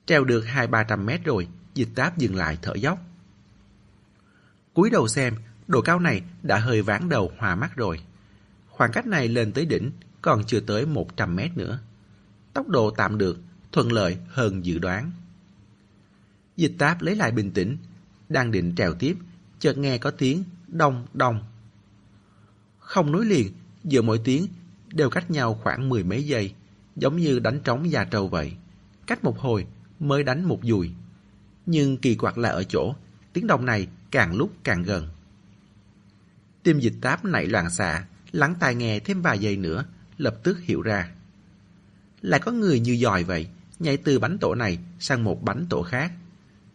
Treo được hai ba trăm mét rồi, Dịch Táp dừng lại thở dốc. Cúi đầu xem, độ cao này đã hơi ván đầu hòa mắt rồi. Khoảng cách này lên tới đỉnh còn chưa tới một trăm mét nữa. Tốc độ tạm được, thuận lợi hơn dự đoán. Dịch Táp lấy lại bình tĩnh, đang định trèo tiếp, chợt nghe có tiếng đông đông. Không nối liền, giữa mỗi tiếng đều cách nhau khoảng mười mấy giây, giống như đánh trống da trâu vậy. Cách một hồi mới đánh một dùi. Nhưng kỳ quặc là ở chỗ, tiếng động này càng lúc càng gần. Tim Dịch Táp nảy loạn xạ, lắng tai nghe thêm vài giây nữa, lập tức hiểu ra. Lại có người như dòi vậy, nhảy từ bánh tổ này sang một bánh tổ khác.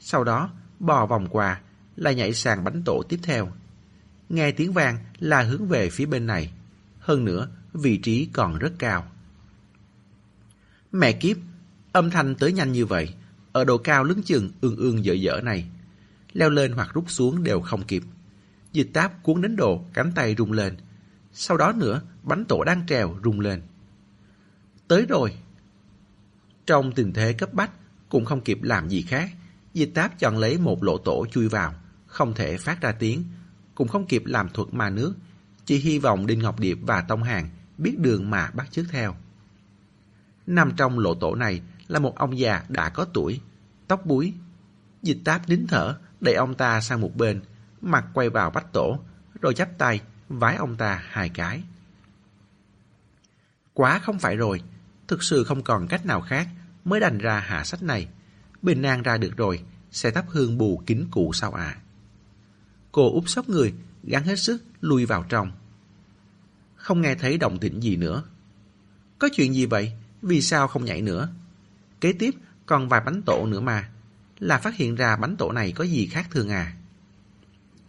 Sau đó, bò vòng qua, lại nhảy sang bánh tổ tiếp theo. Nghe tiếng vang là hướng về phía bên này. Hơn nữa, vị trí còn rất cao. Mẹ kiếp, âm thanh tới nhanh như vậy, ở độ cao lướng chừng ương ương dở dở này. Leo lên hoặc rút xuống đều không kịp. Dịch Táp cuốn đến độ cánh tay rung lên. Sau đó nữa, bánh tổ đang trèo rung lên. Tới rồi. Trong tình thế cấp bách, cũng không kịp làm gì khác. Dịch Táp chọn lấy một lỗ tổ chui vào, không thể phát ra tiếng, cũng không kịp làm thuật ma nước, chỉ hy vọng Đinh Ngọc Điệp và Tông Hàng biết đường mà bắt chước theo. Nằm trong lỗ tổ này là một ông già đã có tuổi, tóc búi. Dịch Táp nín thở, đẩy ông ta sang một bên, mặt quay vào bách tổ, rồi chắp tay vái ông ta hai cái. Quá không phải rồi, thực sự không còn cách nào khác mới đành ra hạ sách này. Bình an ra được rồi, sẽ thắp hương bù kính cụ sao ạ? À? Cô úp sấp người, gắng hết sức lui vào trong. Không nghe thấy động tĩnh gì nữa. Có chuyện gì vậy? Vì sao không nhảy nữa? Kế tiếp còn vài bánh tổ nữa mà. Là phát hiện ra bánh tổ này có gì khác thường à?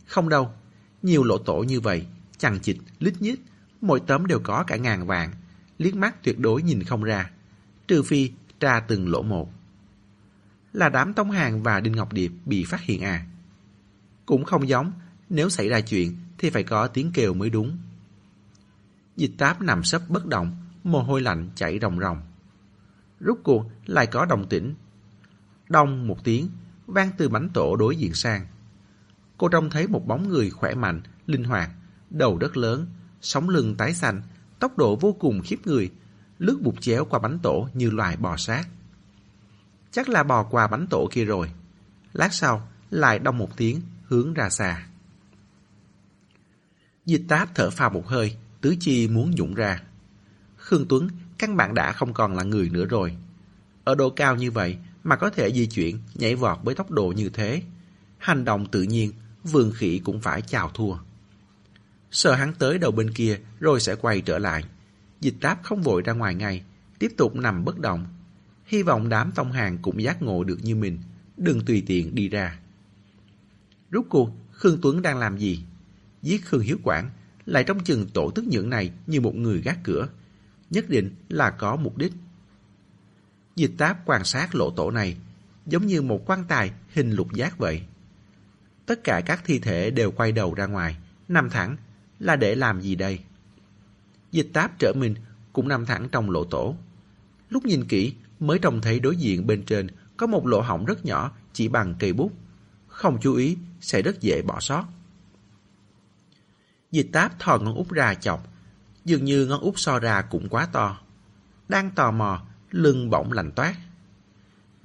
Không đâu, nhiều lỗ tổ như vậy, chằng chịt, lít nhít, mỗi tấm đều có cả ngàn vàng, liếc mắt tuyệt đối nhìn không ra, trừ phi tra từng lỗ một. Là đám Tông Hàng và Đinh Ngọc Điệp bị phát hiện à? Cũng không giống, nếu xảy ra chuyện thì phải có tiếng kêu mới đúng. Dịch Táp nằm sấp bất động, mồ hôi lạnh chảy ròng ròng. Rút cuộc lại có đồng tĩnh. Đông một tiếng, vang từ bánh tổ đối diện sang. Cô trông thấy một bóng người khỏe mạnh, linh hoạt, đầu rất lớn, sống lưng tái xanh, tốc độ vô cùng khiếp người, lướt bụt chéo qua bánh tổ như loài bò sát. Chắc là bò qua bánh tổ kia rồi. Lát sau, lại đông một tiếng, hướng ra xa. Dịch Táp thở phào một hơi, tứ chi muốn nhũng ra. Khương Tuấn căn bản đã không còn là người nữa rồi. Ở độ cao như vậy mà có thể di chuyển, nhảy vọt với tốc độ như thế. Hành động tự nhiên, vườn khỉ cũng phải chào thua. Sợ hắn tới đầu bên kia rồi sẽ quay trở lại. Dịch Táp không vội ra ngoài ngay, tiếp tục nằm bất động. Hy vọng đám Tông Hàng cũng giác ngộ được như mình, đừng tùy tiện đi ra. Rút cuộc, Khương Tuấn đang làm gì? Giết Khương Hiếu Quảng, lại trông chừng tổ tức nhưỡng này như một người gác cửa. Nhất định là có mục đích. Dịch Táp quan sát lỗ tổ này, giống như một quan tài hình lục giác vậy. Tất cả các thi thể đều quay đầu ra ngoài, nằm thẳng, là để làm gì đây? Dịch Táp trở mình cũng nằm thẳng trong lỗ tổ. Lúc nhìn kỹ, mới trông thấy đối diện bên trên có một lỗ hổng rất nhỏ chỉ bằng cây bút. Không chú ý sẽ rất dễ bỏ sót. Dịch Táp thò ngón út ra chọc, dường như ngón út so ra cũng quá to. Đang tò mò, lưng bỗng lạnh toát.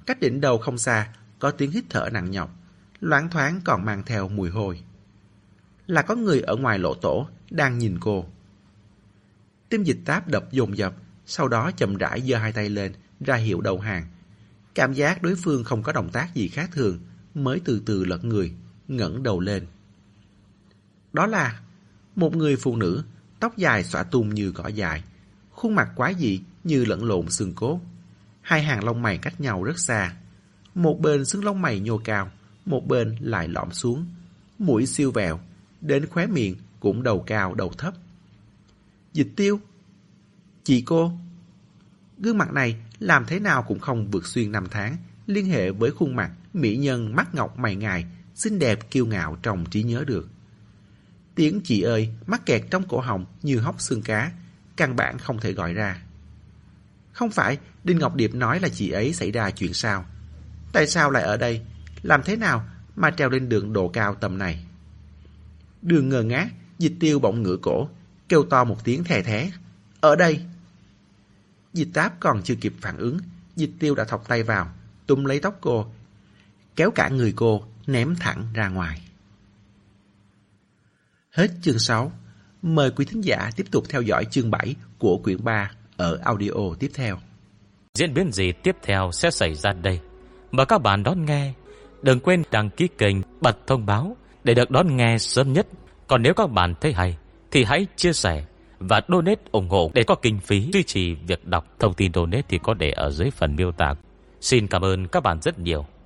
Cách đỉnh đầu không xa, có tiếng hít thở nặng nhọc, loáng thoáng còn mang theo mùi hôi. Là có người ở ngoài lỗ tổ đang nhìn cô. Tim Dịch Táp đập dồn dập, sau đó chậm rãi giơ hai tay lên ra hiệu đầu hàng. Cảm giác đối phương không có động tác gì khác thường, mới từ từ lật người, ngẩng đầu lên. Đó là Một người phụ nữ, tóc dài xõa tung như cỏ dài, khuôn mặt quái dị như lẫn lộn xương cốt. Hai hàng lông mày cách nhau rất xa. Một bên xương lông mày nhô cao, một bên lại lõm xuống. Mũi siêu vẹo, đến khóe miệng cũng đầu cao đầu thấp. Dịch Tiêu, chị cô. Gương mặt này làm thế nào cũng không vượt xuyên năm tháng, liên hệ với khuôn mặt mỹ nhân mắt ngọc mày ngài, xinh đẹp kiêu ngạo trong trí nhớ được. Tiếng chị ơi mắc kẹt trong cổ họng như hóc xương cá, căn bản không thể gọi ra. Không phải Đinh Ngọc Điệp nói là chị ấy xảy ra chuyện sao? Tại sao lại ở đây? Làm thế nào mà trèo lên đường độ cao tầm này? Đường ngơ ngác, Dịch Tiêu bỗng ngửa cổ, kêu to một tiếng thè thé. Ở đây! Dịch Táp còn chưa kịp phản ứng, Dịch Tiêu đã thọc tay vào, túm lấy tóc cô, kéo cả người cô, ném thẳng ra ngoài. Hết chương sáu. Mời quý thính giả tiếp tục theo dõi chương bảy của quyển ba ở audio tiếp theo. Diễn biến gì tiếp theo sẽ xảy ra đây? Mời các bạn đón nghe. Đừng quên đăng ký kênh, bật thông báo để được đón nghe sớm nhất. Còn nếu các bạn thấy hay thì hãy chia sẻ và donate ủng hộ để có kinh phí duy trì việc đọc. Thông tin donate thì có để ở dưới phần miêu tả. Xin cảm ơn các bạn rất nhiều.